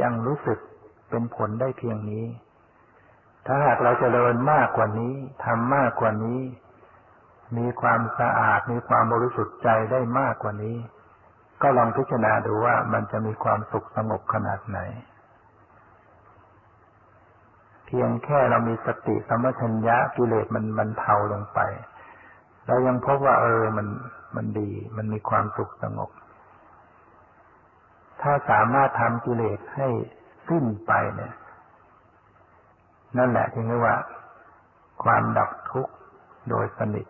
ยังรู้สึกเป็นผลได้เพียงนี้ถ้าหากเราเจริญมากกว่านี้ทำมากกว่านี้มีความสะอาดมีความบริสุทธิ์ใจได้มากกว่านี้ก็ลองพิจารณาดูว่ามันจะมีความสุขสงบขนาดไหนเพียงแค่เรามีสติสัมปชัญญะกิเลสมันเผาลงไปเรายังพบว่ามันดีมันมีความสุขสงบถ้าสามารถทำกิเลสให้สิ้นไปเนี่ยนั่นแหละที่เรียกว่าความดับทุกข์โดยสนิท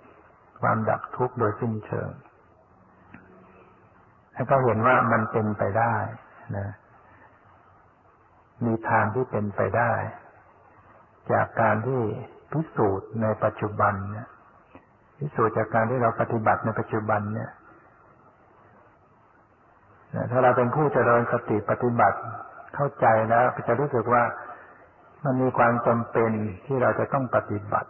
ความดับทุกข์โดยสิ้นเชิงแล้วก็เห็นว่ามันเป็นไปได้นะมีทางที่เป็นไปได้จากการที่พิสูจน์ในปัจจุบันเนี่ยพิสูจน์จากการที่เราปฏิบัติในปัจจุบันเนี่ยถ้าเราเป็นผู้เจริญสติปฏิบัติเข้าใจแล้วจะรู้สึกว่ามันมีความจำเป็นที่เราจะต้องปฏิบัติ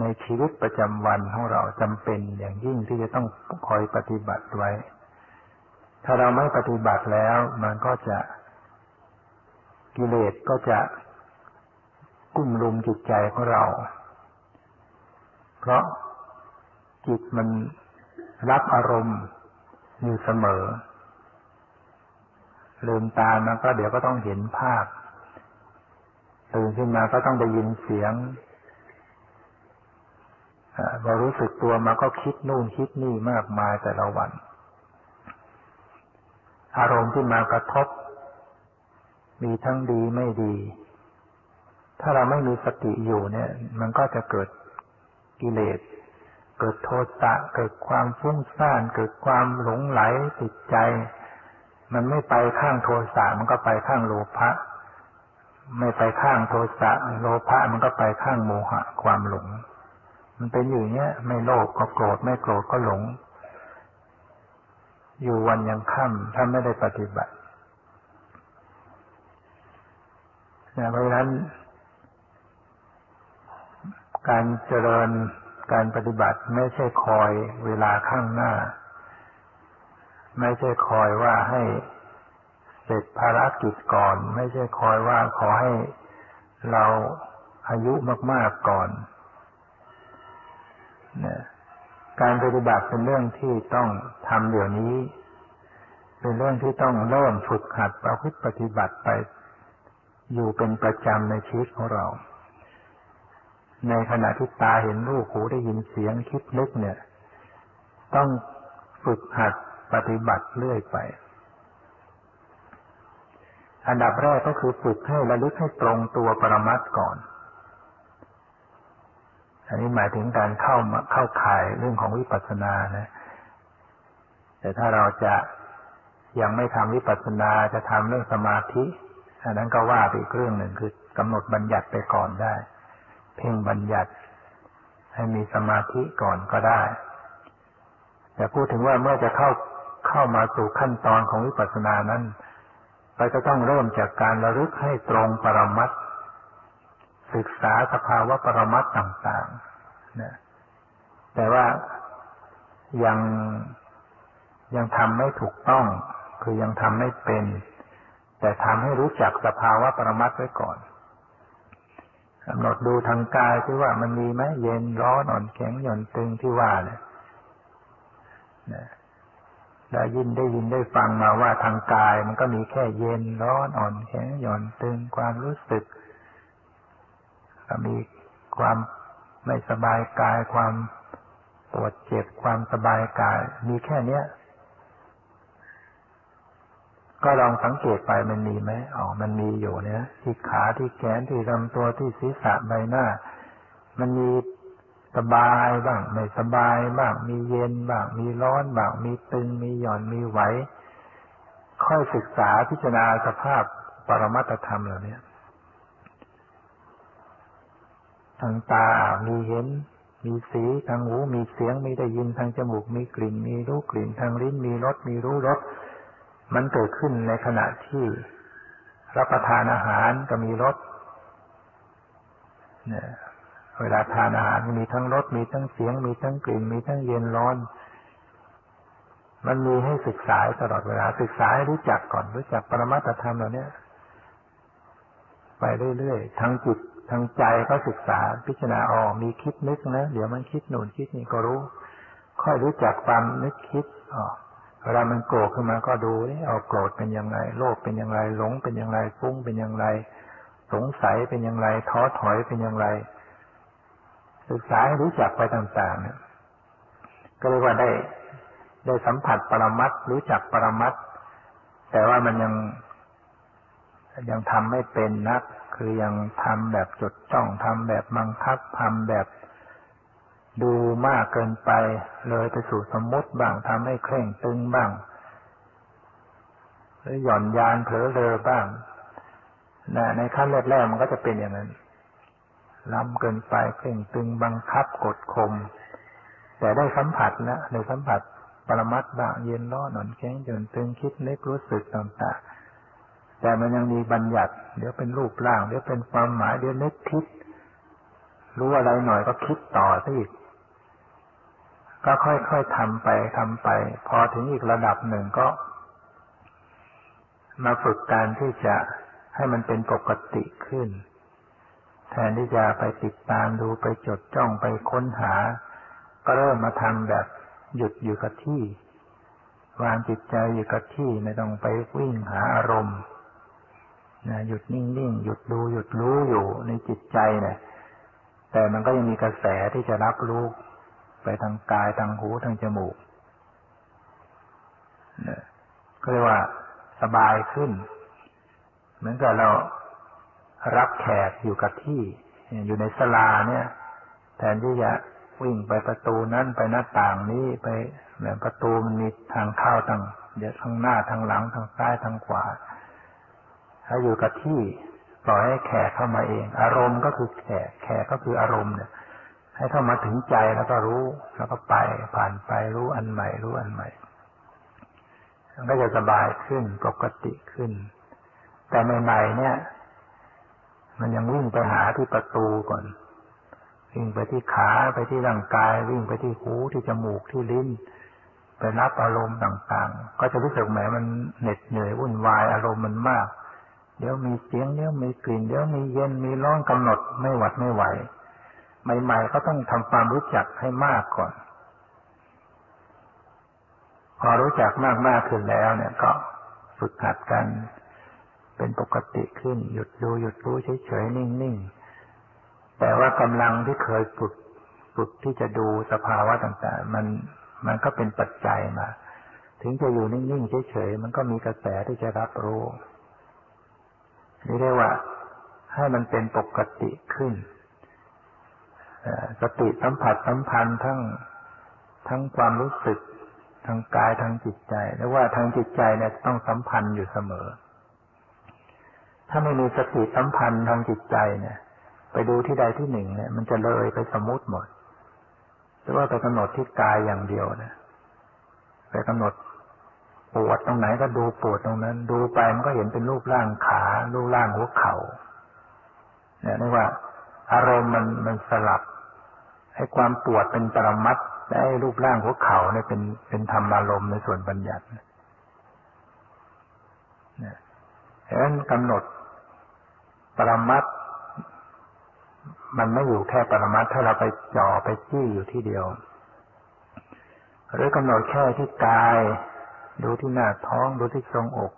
ในชีวิตประจำวันของเราจำเป็นอย่างยิ่งที่จะต้องคอยปฏิบัติไว้ถ้าเราไม่ปฏิบัติแล้วมันก็จะกิเลสก็จะกุ้มรุมจิตใจของเราเพราะจิตมันรับอารมณ์อยู่เสมอลืมตามันก็เดี๋ยวก็ต้องเห็นภาพตื่นขึ้นมาก็ต้องได้ยินเสียงพอรู้สึกตัวมาก็คิดนู่นคิดนี่มากมายแต่ละวันอารมณ์ที่มากระทบมีทั้งดีไม่ดีถ้าเราไม่มีสติอยู่เนี่ยมันก็จะเกิดกิเลสเกิดโทสะเกิดความฟุ้งซ่านเกิดความหลงไหลติดใจมันไม่ไปข้างโทสะมันก็ไปข้างโลภะไม่ไปข้างโทสะโลภะมันก็ไปข้างโมหะความหลงมันเป็นอย่างเงี้ยไม่โลภก็โกรธไม่โกรธก็หลงอยู่วันยังค่ำถ้าไม่ได้ปฏิบัติเพราะฉะนั้นการเจริญการปฏิบัติไม่ใช่คอยเวลาข้างหน้าไม่ใช่คอยว่าให้เสร็จภารกิจก่อนไม่ใช่คอยว่าขอให้เราอายุมากๆก่อนการปฏิบัติเป็นเรื่องที่ต้องทำเดี๋ยวนี้เป็นเรื่องที่ต้องเริ่มฝึกหัดประพฤติปฏิบัติไปอยู่เป็นประจำในชีวิตของเราในขณะที่ตาเห็นรูปหูได้ยินเสียงคิดนึกเนี่ยต้องฝึกหัดปฏิบัติเรื่อยไปอันดับแรกก็คือฝึกให้ระลึกให้ตรงตัวปรมัตถ์ก่อนอันนี้หมายถึงการเข้าข่ายเรื่องของวิปัสสนานะแต่ถ้าเราจะยังไม่ทำวิปัสสนาจะทำเรื่องสมาธิอันนั้นก็ว่าไปอีกเรื่องหนึ่งคือกำหนดบัญญัติไปก่อนได้เพ่งบัญญัติให้มีสมาธิก่อนก็ได้แต่พูดถึงว่าเมื่อจะเข้ามาสู่ขั้นตอนของวิปัสสนานั้นเราจะต้องเริ่มจากการระลึกให้ตรงปรมัตถ์ศึกษาสภาวะปรมัตถ์ต่างๆนะแต่ว่ายังทำไม่ถูกต้องคือยังทำไม่เป็น แต่ทำให้รู้จักสภาวะปรมัตถ์ไว้ก่อนกำหนดดูทางกายที่ว่ามันมีไหมเย็นร้อนอ่อนแข็งหย่อนตึงที่ว่าเนี่ยได้ยินได้ฟังมาว่าทางกายมันก็มีแค่เย็นร้อนอ่อนแข็งหย่อนตึงความรู้สึกก็มีความไม่สบายกายความปวดเจ็บความสบายกายมีแค่เนี้ยก็ลองสังเกตไปมันมีไหมอ๋อมันมีอยู่เนี่ยที่ขาที่แขนที่ลำตัวที่ศีรษะใบหน้ามันมีสบายบ้างไม่สบายบ้างมีเย็นบ้างมีร้อนบ้างมีตึงมีหย่อนมีไหวค่อยศึกษาพิจารณาสภาพปรมัตถธรรมเหล่านี้ทางตามีเห็นมีสีทางหูมีเสียงมีได้ยินทางจมูกมีกลิ่นมีรู้กลิ่นทางลิ้นมีรสมีรู้รสมันเกิดขึ้นในขณะที่รับประทานอาหารก็มีรสเนี่ยเวลาทานอาหารมีทั้งรสมีทั้งเสียงมีทั้งกลิ่นมีทั้งเย็นร้อนมันมีให้ศึกษาตลอดเวลาศึกษาให้รู้จักก่อนรู้จักปรมัตถธรรมเหล่านี้ไปเรื่อยๆทั้งจิตทางใจก็ศึกษาพิจารณาอ๋อมีคิดนึกนะเดี๋ยวมันคิดโน่นคิดนี่ก็รู้ค่อยรู้จักความนึกคิดอ๋อเวลามันโกรธขึ้นมาก็ดูนี่เอาโกรธเป็นยังไงโลภเป็นยังไงหลงเป็นยังไงฟุ้งเป็นยังไงสงสัยเป็นยังไงท้อถอยเป็นยังไงศึกษาให้รู้จักไปต่างๆเนี่ยก็เรียกว่าได้สัมผัสปรมัตถ์รู้จักปรมัตถ์แต่ว่ามันยังทำไม่เป็นนักคือยังทำแบบจดจ้องทำแบบบังคับทำแบบดูมากเกินไปเลยไปสู่สมมติบ้างทำให้เคร่งตึงบ้างหรือหย่อนยานเผลอเลอบ้างในขั้นแรกๆมันก็จะเป็นอย่างนั้นล้ำเกินไปเคร่งตึงบังคับกดข่มแต่ได้สัมผัสนะได้สัมผัสปรมัตถ์บ้างเย็นร้อนอ่อนแข็งหย่อนตึงคิดนึกรู้สึกต่างๆแต่มันยังมีบัญญัติเดี๋ยวเป็นรูปร่างเดี๋ยวเป็นความหมายเดี๋ยวนึกคิดรู้อะไรหน่อยก็คิดต่อซะอีกก็ค่อยๆทำไปพอถึงอีกระดับหนึ่งก็มาฝึกการที่จะให้มันเป็นปกติขึ้นแทนที่จะไปติดตามดูไปจดจ้องไปค้นหาก็เริ่มมาทำแบบหยุดอยู่กับที่วางจิตใจอยู่กับที่ไม่ต้องไปวิ่งหาอารมณ์หยุดนิ่งๆหยุดดูหยุดรู้อยู่ในจิตใจเนี่ยแต่มันก็ยังมีกระแสที่จะรับรู้ไปทางกายทางหูทางจมูกเนี่ยก็เรียกว่าสบายขึ้นเหมือนกับเรารับแขกอยู่กับที่อยู่ในศาลาเนี่ยแทนที่จะวิ่งไปประตูนั้นไปหน้าต่างนี้ไปแบบประตูมันมีทางเข้าทางเดี๋ยวทางหน้าทางหลังทางซ้ายทางขวาถ้าอยู่กับที่ปล่อยให้แขกเข้ามาเองอารมณ์ก็คือแขกก็คืออารมณ์เนี่ยให้เข้ามาถึงใจแล้วก็รู้แล้วก็ไปผ่านไปรู้อันใหม่มันก็จะสบายขึ้นปกติขึ้นแต่ใหม่ๆเนี่ยมันยังวิ่งไปหาที่ประตูก่อนวิ่งไปที่ขาไปที่ร่างกายวิ่งไปที่หูที่จมูกที่ลิ้นไปรับอารมณ์ต่างๆก็จะรู้สึกแหมมันเหน็ดเหนื่อยวุ่นวายอารมณ์มันมากเดี๋ยวมีเสียงเดี๋ยวมีกลิ่นเดี๋ยวมีเย็นมีร้อนกำหนดไม่หวัดไม่ไหวใหม่ๆก็ต้องทำความรู้จักให้มากก่อนพอรู้จักมากๆขึ้นแล้วเนี่ยก็ฝึกหัดกันเป็นปกติขึ้นหยุดดูหยุดรู้เฉยๆนิ่งๆแต่ว่ากำลังที่เคยฝึกที่จะดูสภาวะต่างๆมันก็เป็นปัจจัยมาถึงจะอยู่นิ่งๆเฉยๆมันก็มีกระแสที่จะรับรู้นี่เรียกว่าให้มันเป็นปกติขึ้นสติสัมผัสสัมพันธ์ทั้งความรู้สึกทางกายทางจิตใจและว่าทางจิตใจเนี่ยต้องสัมพันธ์อยู่เสมอถ้าไม่มีสติสัมพันธ์ทางจิตใจเนี่ยไปดูที่ใดที่หนึ่งเนี่ยมันจะเลยไปสมมติหมดแต่ว่าไปกำหนดที่กายอย่างเดียวนะไปกำหนดปวดตรงไหนก็ดูปวดตรงนั้นดูไปมันก็เห็นเป็นรูปร่างขารูปร่างหัวเข่าเนี่ยเรียกว่าอารมณ์มันสลับให้ความปวดเป็นปรมัตถ์และให้รูปร่างหัวเข่าเนี่ยเป็นธรรมอารมณ์ในส่วนบัญญัติ ฉะนั้นกำหนดปรมัตถ์มันไม่อยู่แค่ปรมัตถ์ถ้าเราไปจ่อไปจี้อยู่ที่เดียวหรือกำหนดแค่ที่กายดูที่หน้าท้องดูที่ทรวงอก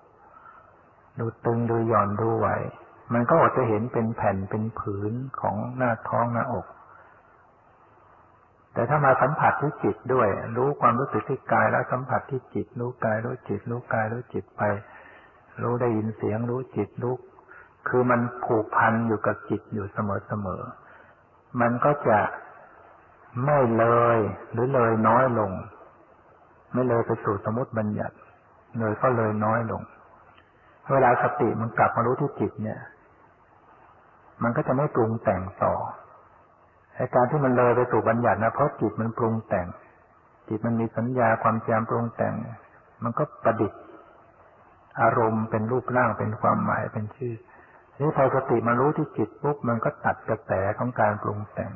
ดูตึงดูหย่อนดูไหวมันก็อดจะเห็นเป็นแผ่นเป็นผืนของหน้าท้องหน้าอกแต่ถ้ามาสัมผัสที่จิตด้วยรู้ความรู้สึกที่กายแล้วสัมผัสที่จิตรู้กายรู้จิตรู้กายรู้จิตไปรู้ได้ยินเสียงรู้จิตรู้คือมันผูกพันอยู่กับจิตอยู่เสมอๆมันก็จะไม่เลยหรือเลยน้อยลงไม่เลยไปสู่สมมติบัญญัติเลยก็เลยน้อยลงเวลาสติมันกลับมารู้ที่จิตเนี่ยมันก็จะไม่ปรุงแต่งต่อไอ้การที่มันเลยไปสู่บัญญัตินะเพราะจิตมันปรุงแต่งจิตมันมีสัญญาความจำปรุงแต่งมันก็ประดิษฐ์อารมณ์เป็นรูปร่างเป็นความหมายเป็นชื่อนี่พอสติมารู้ที่จิตปุ๊บมันก็ตัดกระแสของการปรุงแต่ง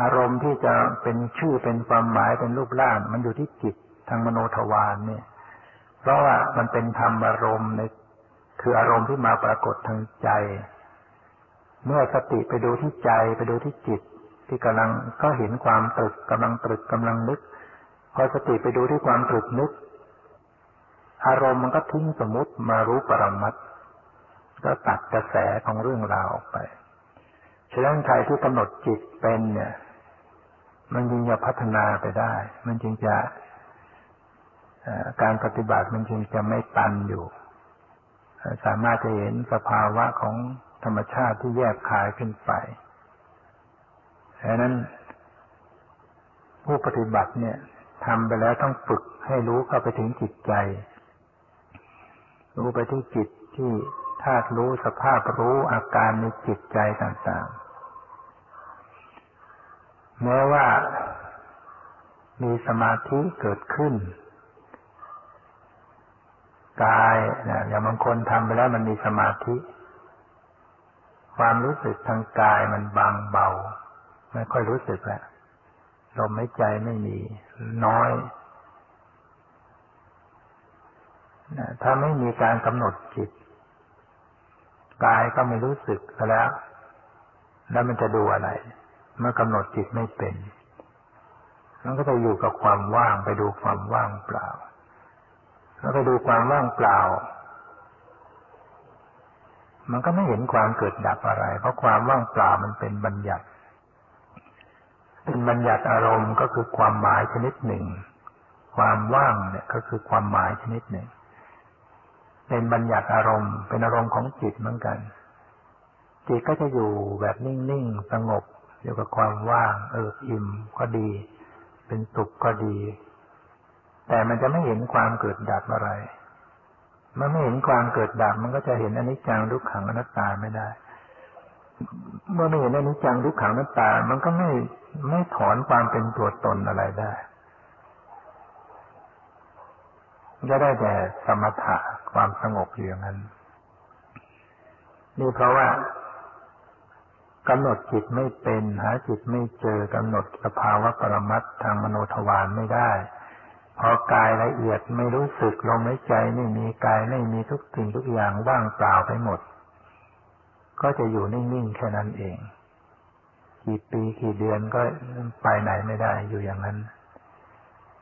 อารมณ์ที่จะเป็นชื่อเป็นความหมายเป็นรูปร่างมันอยู่ที่จิตทางมโนทวารเนี่ยเพราะว่ามันเป็นธรรมอารมณ์ในคืออารมณ์ที่มาปรากฏทางใจเมื่อสติไปดูที่ใจไปดูที่จิตที่กำลังก็เห็นความตรึกกำลังตรึกกำลังนึกพอสติไปดูที่ความตรึกนึกอารมณ์มันก็ทิ้งสมมติมารู้ปรมัตถ์ก็ตัดกระแสของเรื่องราวออกไปฉะนั้นใครที่กำหนดจิตเป็นเนี่ยมันจึงจะพัฒนาไปได้มันจึงจะการปฏิบัติมันจึงจะไม่ตันอยู่สามารถจะเห็นสภาวะของธรรมชาติที่แยกคายขึ้นไปฉะนั้นผู้ปฏิบัติเนี่ยทำไปแล้วต้องฝึกให้รู้เข้าไปถึงจิตใจรู้ไปที่จิตที่ธาตุรู้สภาพรู้อาการในจิตใจต่างๆแม้ว่ามีสมาธิเกิดขึ้นกายนะอย่างบางคนทำไปแล้วมันมีสมาธิความรู้สึกทางกายมันบางเบาไม่ค่อยรู้สึกแล้วลมหายใจไม่มีน้อยถ้าไม่มีการกำหนดจิตกายก็ไม่รู้สึกแล้วมันจะดูอะไรเมื่อกำหนดจิตไม่เป็นมันก็จะอยู่กับความว่างไปดูความว่างเปล่าแล้วไปดูความว่างเปล่ามันก็ไม่เห็นความเกิดดับอะไรเพราะความว่างเปล่ามันเป็นบัญญัติเป็นบัญญัติอารมณ์ก็คือความหมายชนิดหนึ่งความว่างเนี่ยก็คือความหมายชนิดหนึ่งเป็นบัญญัติอารมณ์เป็นอารมณ์ของจิตเหมือนกันจิตก็จะอยู่แบบนิ่งๆสงบอยู่กับความว่างเอิบอิ่มก็ดีเป็นสุขก็ดีแต่มันจะไม่เห็นความเกิดดับอะไรมันไม่เห็นความเกิดดับมันก็จะเห็นอนิจจังทุกขังอนัตตาไม่ได้เมื่อไม่เห็นอนิจจังทุกขังอนัตตามันก็ไม่ถอนความเป็นตัวตนอะไรได้ก็ได้แต่สมถะความสงบอยู่อย่างนั้นนี่เพราะว่ากำหนดจิตไม่เป็นหาจิตไม่เจอกำหนดสภาวะปรมัตถ์ทางมโนทวารไม่ได้พอกายละเอียดไม่รู้สึกลมหายใจไม่มีกายไม่มีทุกสิ่งทุกอย่างว่างเปล่าไปหมดก็จะอยู่นิ่งๆแค่นั้นเองกี่ปีกี่เดือนก็ไปไหนไม่ได้อยู่อย่างนั้น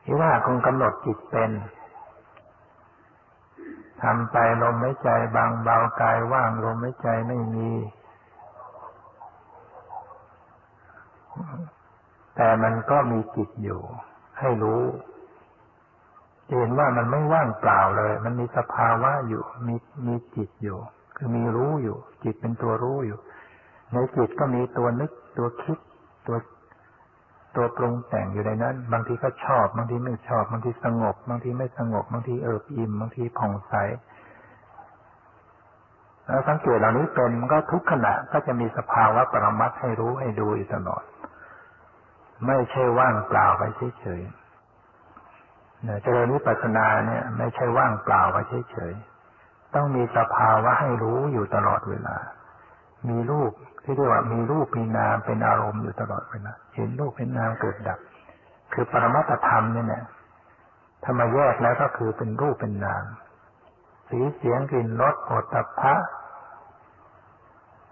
ที่ว่าคงกำหนดจิตเป็นทำไปลมหายใจบางเบากายว่างลมหายใจไม่มีแต่มันก็มีจิตอยู่ให้รู้เห็นว่ามันไม่ว่างเปล่าเลยมันมีสภาวะอยู่มีจิตอยู่คือมีรู้อยู่จิตเป็นตัวรู้อยู่ในจิตก็มีตัวนึกตัวคิดตัวปรุงแต่งอยู่ในนั้นบางทีก็ชอบบางทีไม่ชอบบางทีสงบบางทีไม่สงบบางทีเอิบอิ่มบางทีผ่องใสแล้วสังเกตเหล่านี้เป็นมันก็ทุกขณะก็จะมีสภาวะปรมัตถ์ให้รู้ให้ดูอยู่ตลอดไม่ใช่ว่างเปล่าไปเฉยเจริญวิปัสสนาเนี่ยไม่ใช่ว่างเปล่าไปเฉยๆต้องมีสภาวะให้รู้อยู่ตลอดเวลามีรูปที่เรียกว่ามีรูปมีนามเป็นอารมณ์อยู่ตลอดเวลาเห็นรูปเห็นนามเกิดดับคือปรมัตถธรรมเนี่ยถ้ามาแยกแล้วก็คือเป็นรูปเป็นนาม สีเสียงกลิ่นรสโผฏฐัพพะ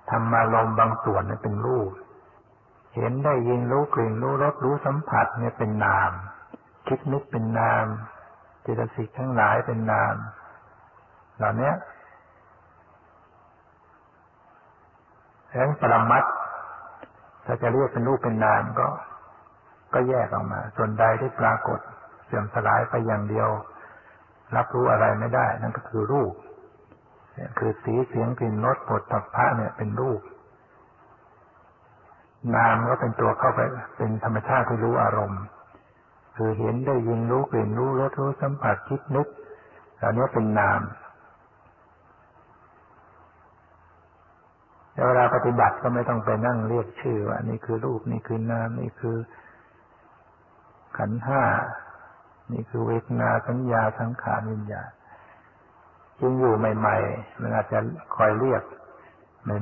ธรรมารมณ์บางส่วนเนี่ยเป็นรูปเห็นได้ยินรู้กลิ่นรู้รสรู้สัมผัสเนี่ยเป็นนามคิดนึกเป็นนามเจตสิกทั้งหลายเป็นนามเหล่านี้แห่งปรมัตถ์ถ้าจะเรียกเป็นรูปเป็นนามก็แยกออกมาส่วนใดที่ปรากฏเสื่อมสลายไปอย่างเดียวรับรู้อะไรไม่ได้นั่นก็คือรูปคือสีเสียงกลิ่นรสโผฏฐัพพะเนี่ยเป็นรูปนามก็เป็นตัวเข้าไปเป็นธรรมชาติที่รู้อารมณ์คือเห็นได้ยินรู้กลิ่นรู้รสรู้สัมผัสคิดนึกเหล่านี้เป็นนามเวลาปฏิบัติก็ไม่ต้องไปนั่งเรียกชื่อว่านี่คือรูปนี่คือนามนี่คือขันธ์ห้านี่คือเวทนาสัญญาสังขารวิญญาณจึงอยู่ใหม่ๆมันอาจจะคอยเรียก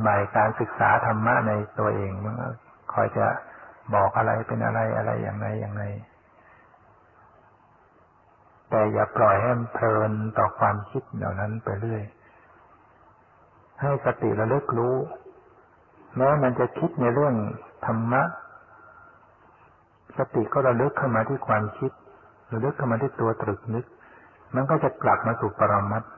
ใหม่ๆการศึกษาธรรมะในตัวเองมันก็คอยจะบอกอะไรเป็นอะไรอะไรอย่างไรอย่างไรแต่อย่าปล่อยให้มันเพลินต่อความคิดเหล่านั้นไปเรื่อยให้สติระลึกรู้แม้มันจะคิดในเรื่องธรรมะสติก็ระลึกเข้ามาที่ความคิดระลึกเข้ามาที่ตัวตรึกนึกมันก็จะกลับมาสู่ปรมัตถ์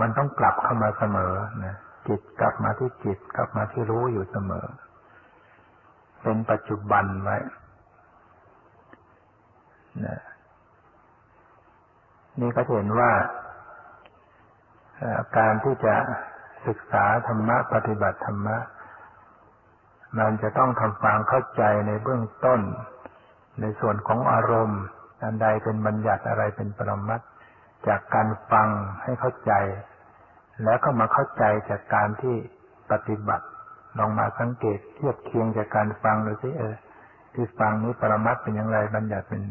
มันต้องกลับเข้ามาเสมอนะจิตกลับมาที่จิตกลับมาที่รู้อยู่เสมอเป็นปัจจุบันไว้นะนี่ก็เห็นว่าการที่จะศึกษาธรรมะปฏิบัติธรรมะมันจะต้องทำความเข้าใจในเบื้องต้นในส่วนของอารมณ์อันใดเป็นบัญญัติอะไรเป็นปรมัตถ์จากการฟังให้เข้าใจแล้วก็มาเข้าใจจากการที่ปฏิบัติลองมาสังเกตเทียบเคียงจากการฟังดูสิที่ฟังนี้ปรมัตถ์เป็นอย่างไรบัญญัติเป็น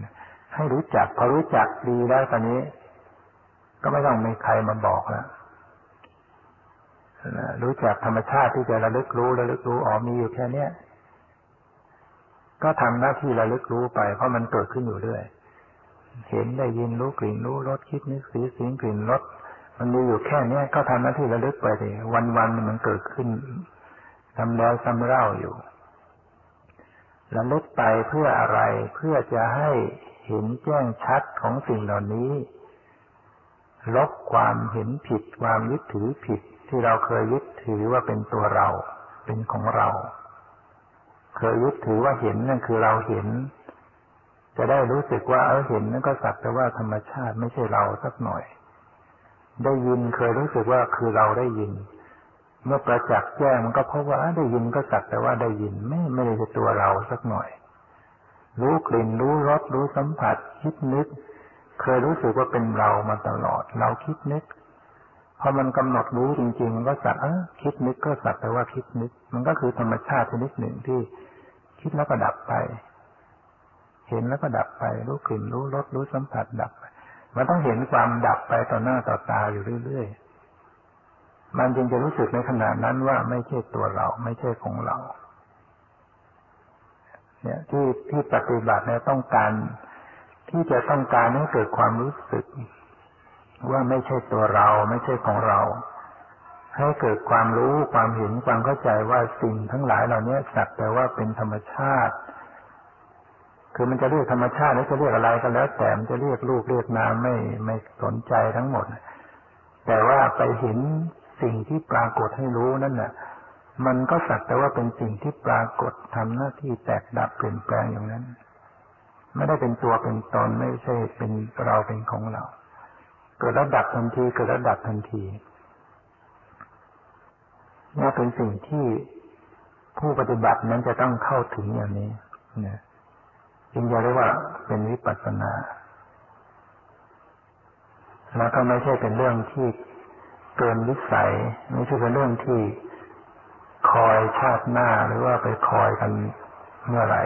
ให้รู้จักพอรู้จักดีแล้วตอนนี้ก็ไม่ต้องมีใครมาบอกแล้วรู้จักธรรมชาติที่จะระลึกรู้อ๋อมีอยู่แค่เนี้ยก็ทำหน้าที่ระลึกรู้ไปเพราะมันเกิดขึ้นอยู่เรื่อยเห็นได้ยินรู้กลิ่นรู้รสคิดนึกสีเสียงกลิ่นรสมันมีอยู่แค่เนี้ยก็ทำหน้าที่ระลึกไปดิวันๆมันเกิดขึ้นทำแล้วซ้ำเล่าอยู่ระลึกไปเพื่ออะไรเพื่อจะให้เห็นแจ้งชัดของสิ่งเหล่านี้ลบความเห็นผิดความยึดถือผิดที่เราเคยยึดถือว่าเป็นตัวเราเป็นของเราเคยยึดถือว่าเห็นนั่นคือเราเห็นจะได้รู้สึกว่าเห็นนั่นก็สักแต่ว่าธรรมชาติไม่ใช่เราสักหน่อยได้ยินเคยรู้สึกว่าคือเราได้ยินเมื่อประจักษ์แจ้งมันก็เพราะว่าได้ยินก็สักแต่ว่าได้ยินไม่ได้เป็นตัวเราสักหน่อยรู้กลิ่นรู้รสรู้สัมผัสคิดนึกเคยรู้สึกว่าเป็นเรามาตลอดเราคิดนึกพอมันกำหนดรู้จริงๆมันก็สักคิดนึกก็สักแต่ว่าคิดนึกมันก็คือธรรมชาติชนิดหนึ่งที่คิดแล้วก็ดับไปเห็นแล้วก็ดับไปรู้กลิ่นรู้รสรู้สัมผัสดับไปมันต้องเห็นความดับไปต่อหน้าต่อตาอยู่เรื่อยๆมันจึงจะรู้สึกในขณะนั้นว่าไม่ใช่ตัวเราไม่ใช่ของเราเนี่ยที่ปฏิบัติเนี่ยต้องการที่จะต้องการให้เกิดความรู้สึกว่าไม่ใช่ตัวเราไม่ใช่ของเราให้เกิดความรู้ความเห็นความเข้าใจว่าสิ่งทั้งหลายเหล่านี้สักแต่ว่าเป็นธรรมชาติคือมันจะเรียกธรรมชาติหรือจะเรียกอะไรก็แล้วแต่มันจะเรียกรูปเรียกนามไม่สนใจทั้งหมดแต่ว่าไปเห็นสิ่งที่ปรากฏให้รู้นั่นน่ะมันก็สักแต่ว่าเป็นสิ่งที่ปรากฏทำหน้าที่แตกดับเปลี่ยนแปลงอย่างนั้นไม่ได้เป็นตัวเป็นตนไม่ใช่เป็นเราเป็นของเราเกิดระดับทันทีเกิดระดับทันทีนี่เป็นสิ่งที่ผู้ปฏิบัตินั้นจะต้องเข้าถึงอย่างนี้นะจึงจะเรียกว่าเป็นวิปัสสนาแล้วก็ไม่ใช่เป็นเรื่องที่เกินวิสัยไม่ใช่เป็นเรื่องที่คอยชาติหน้าหรือว่าไปคอยกันเมื่อไหร่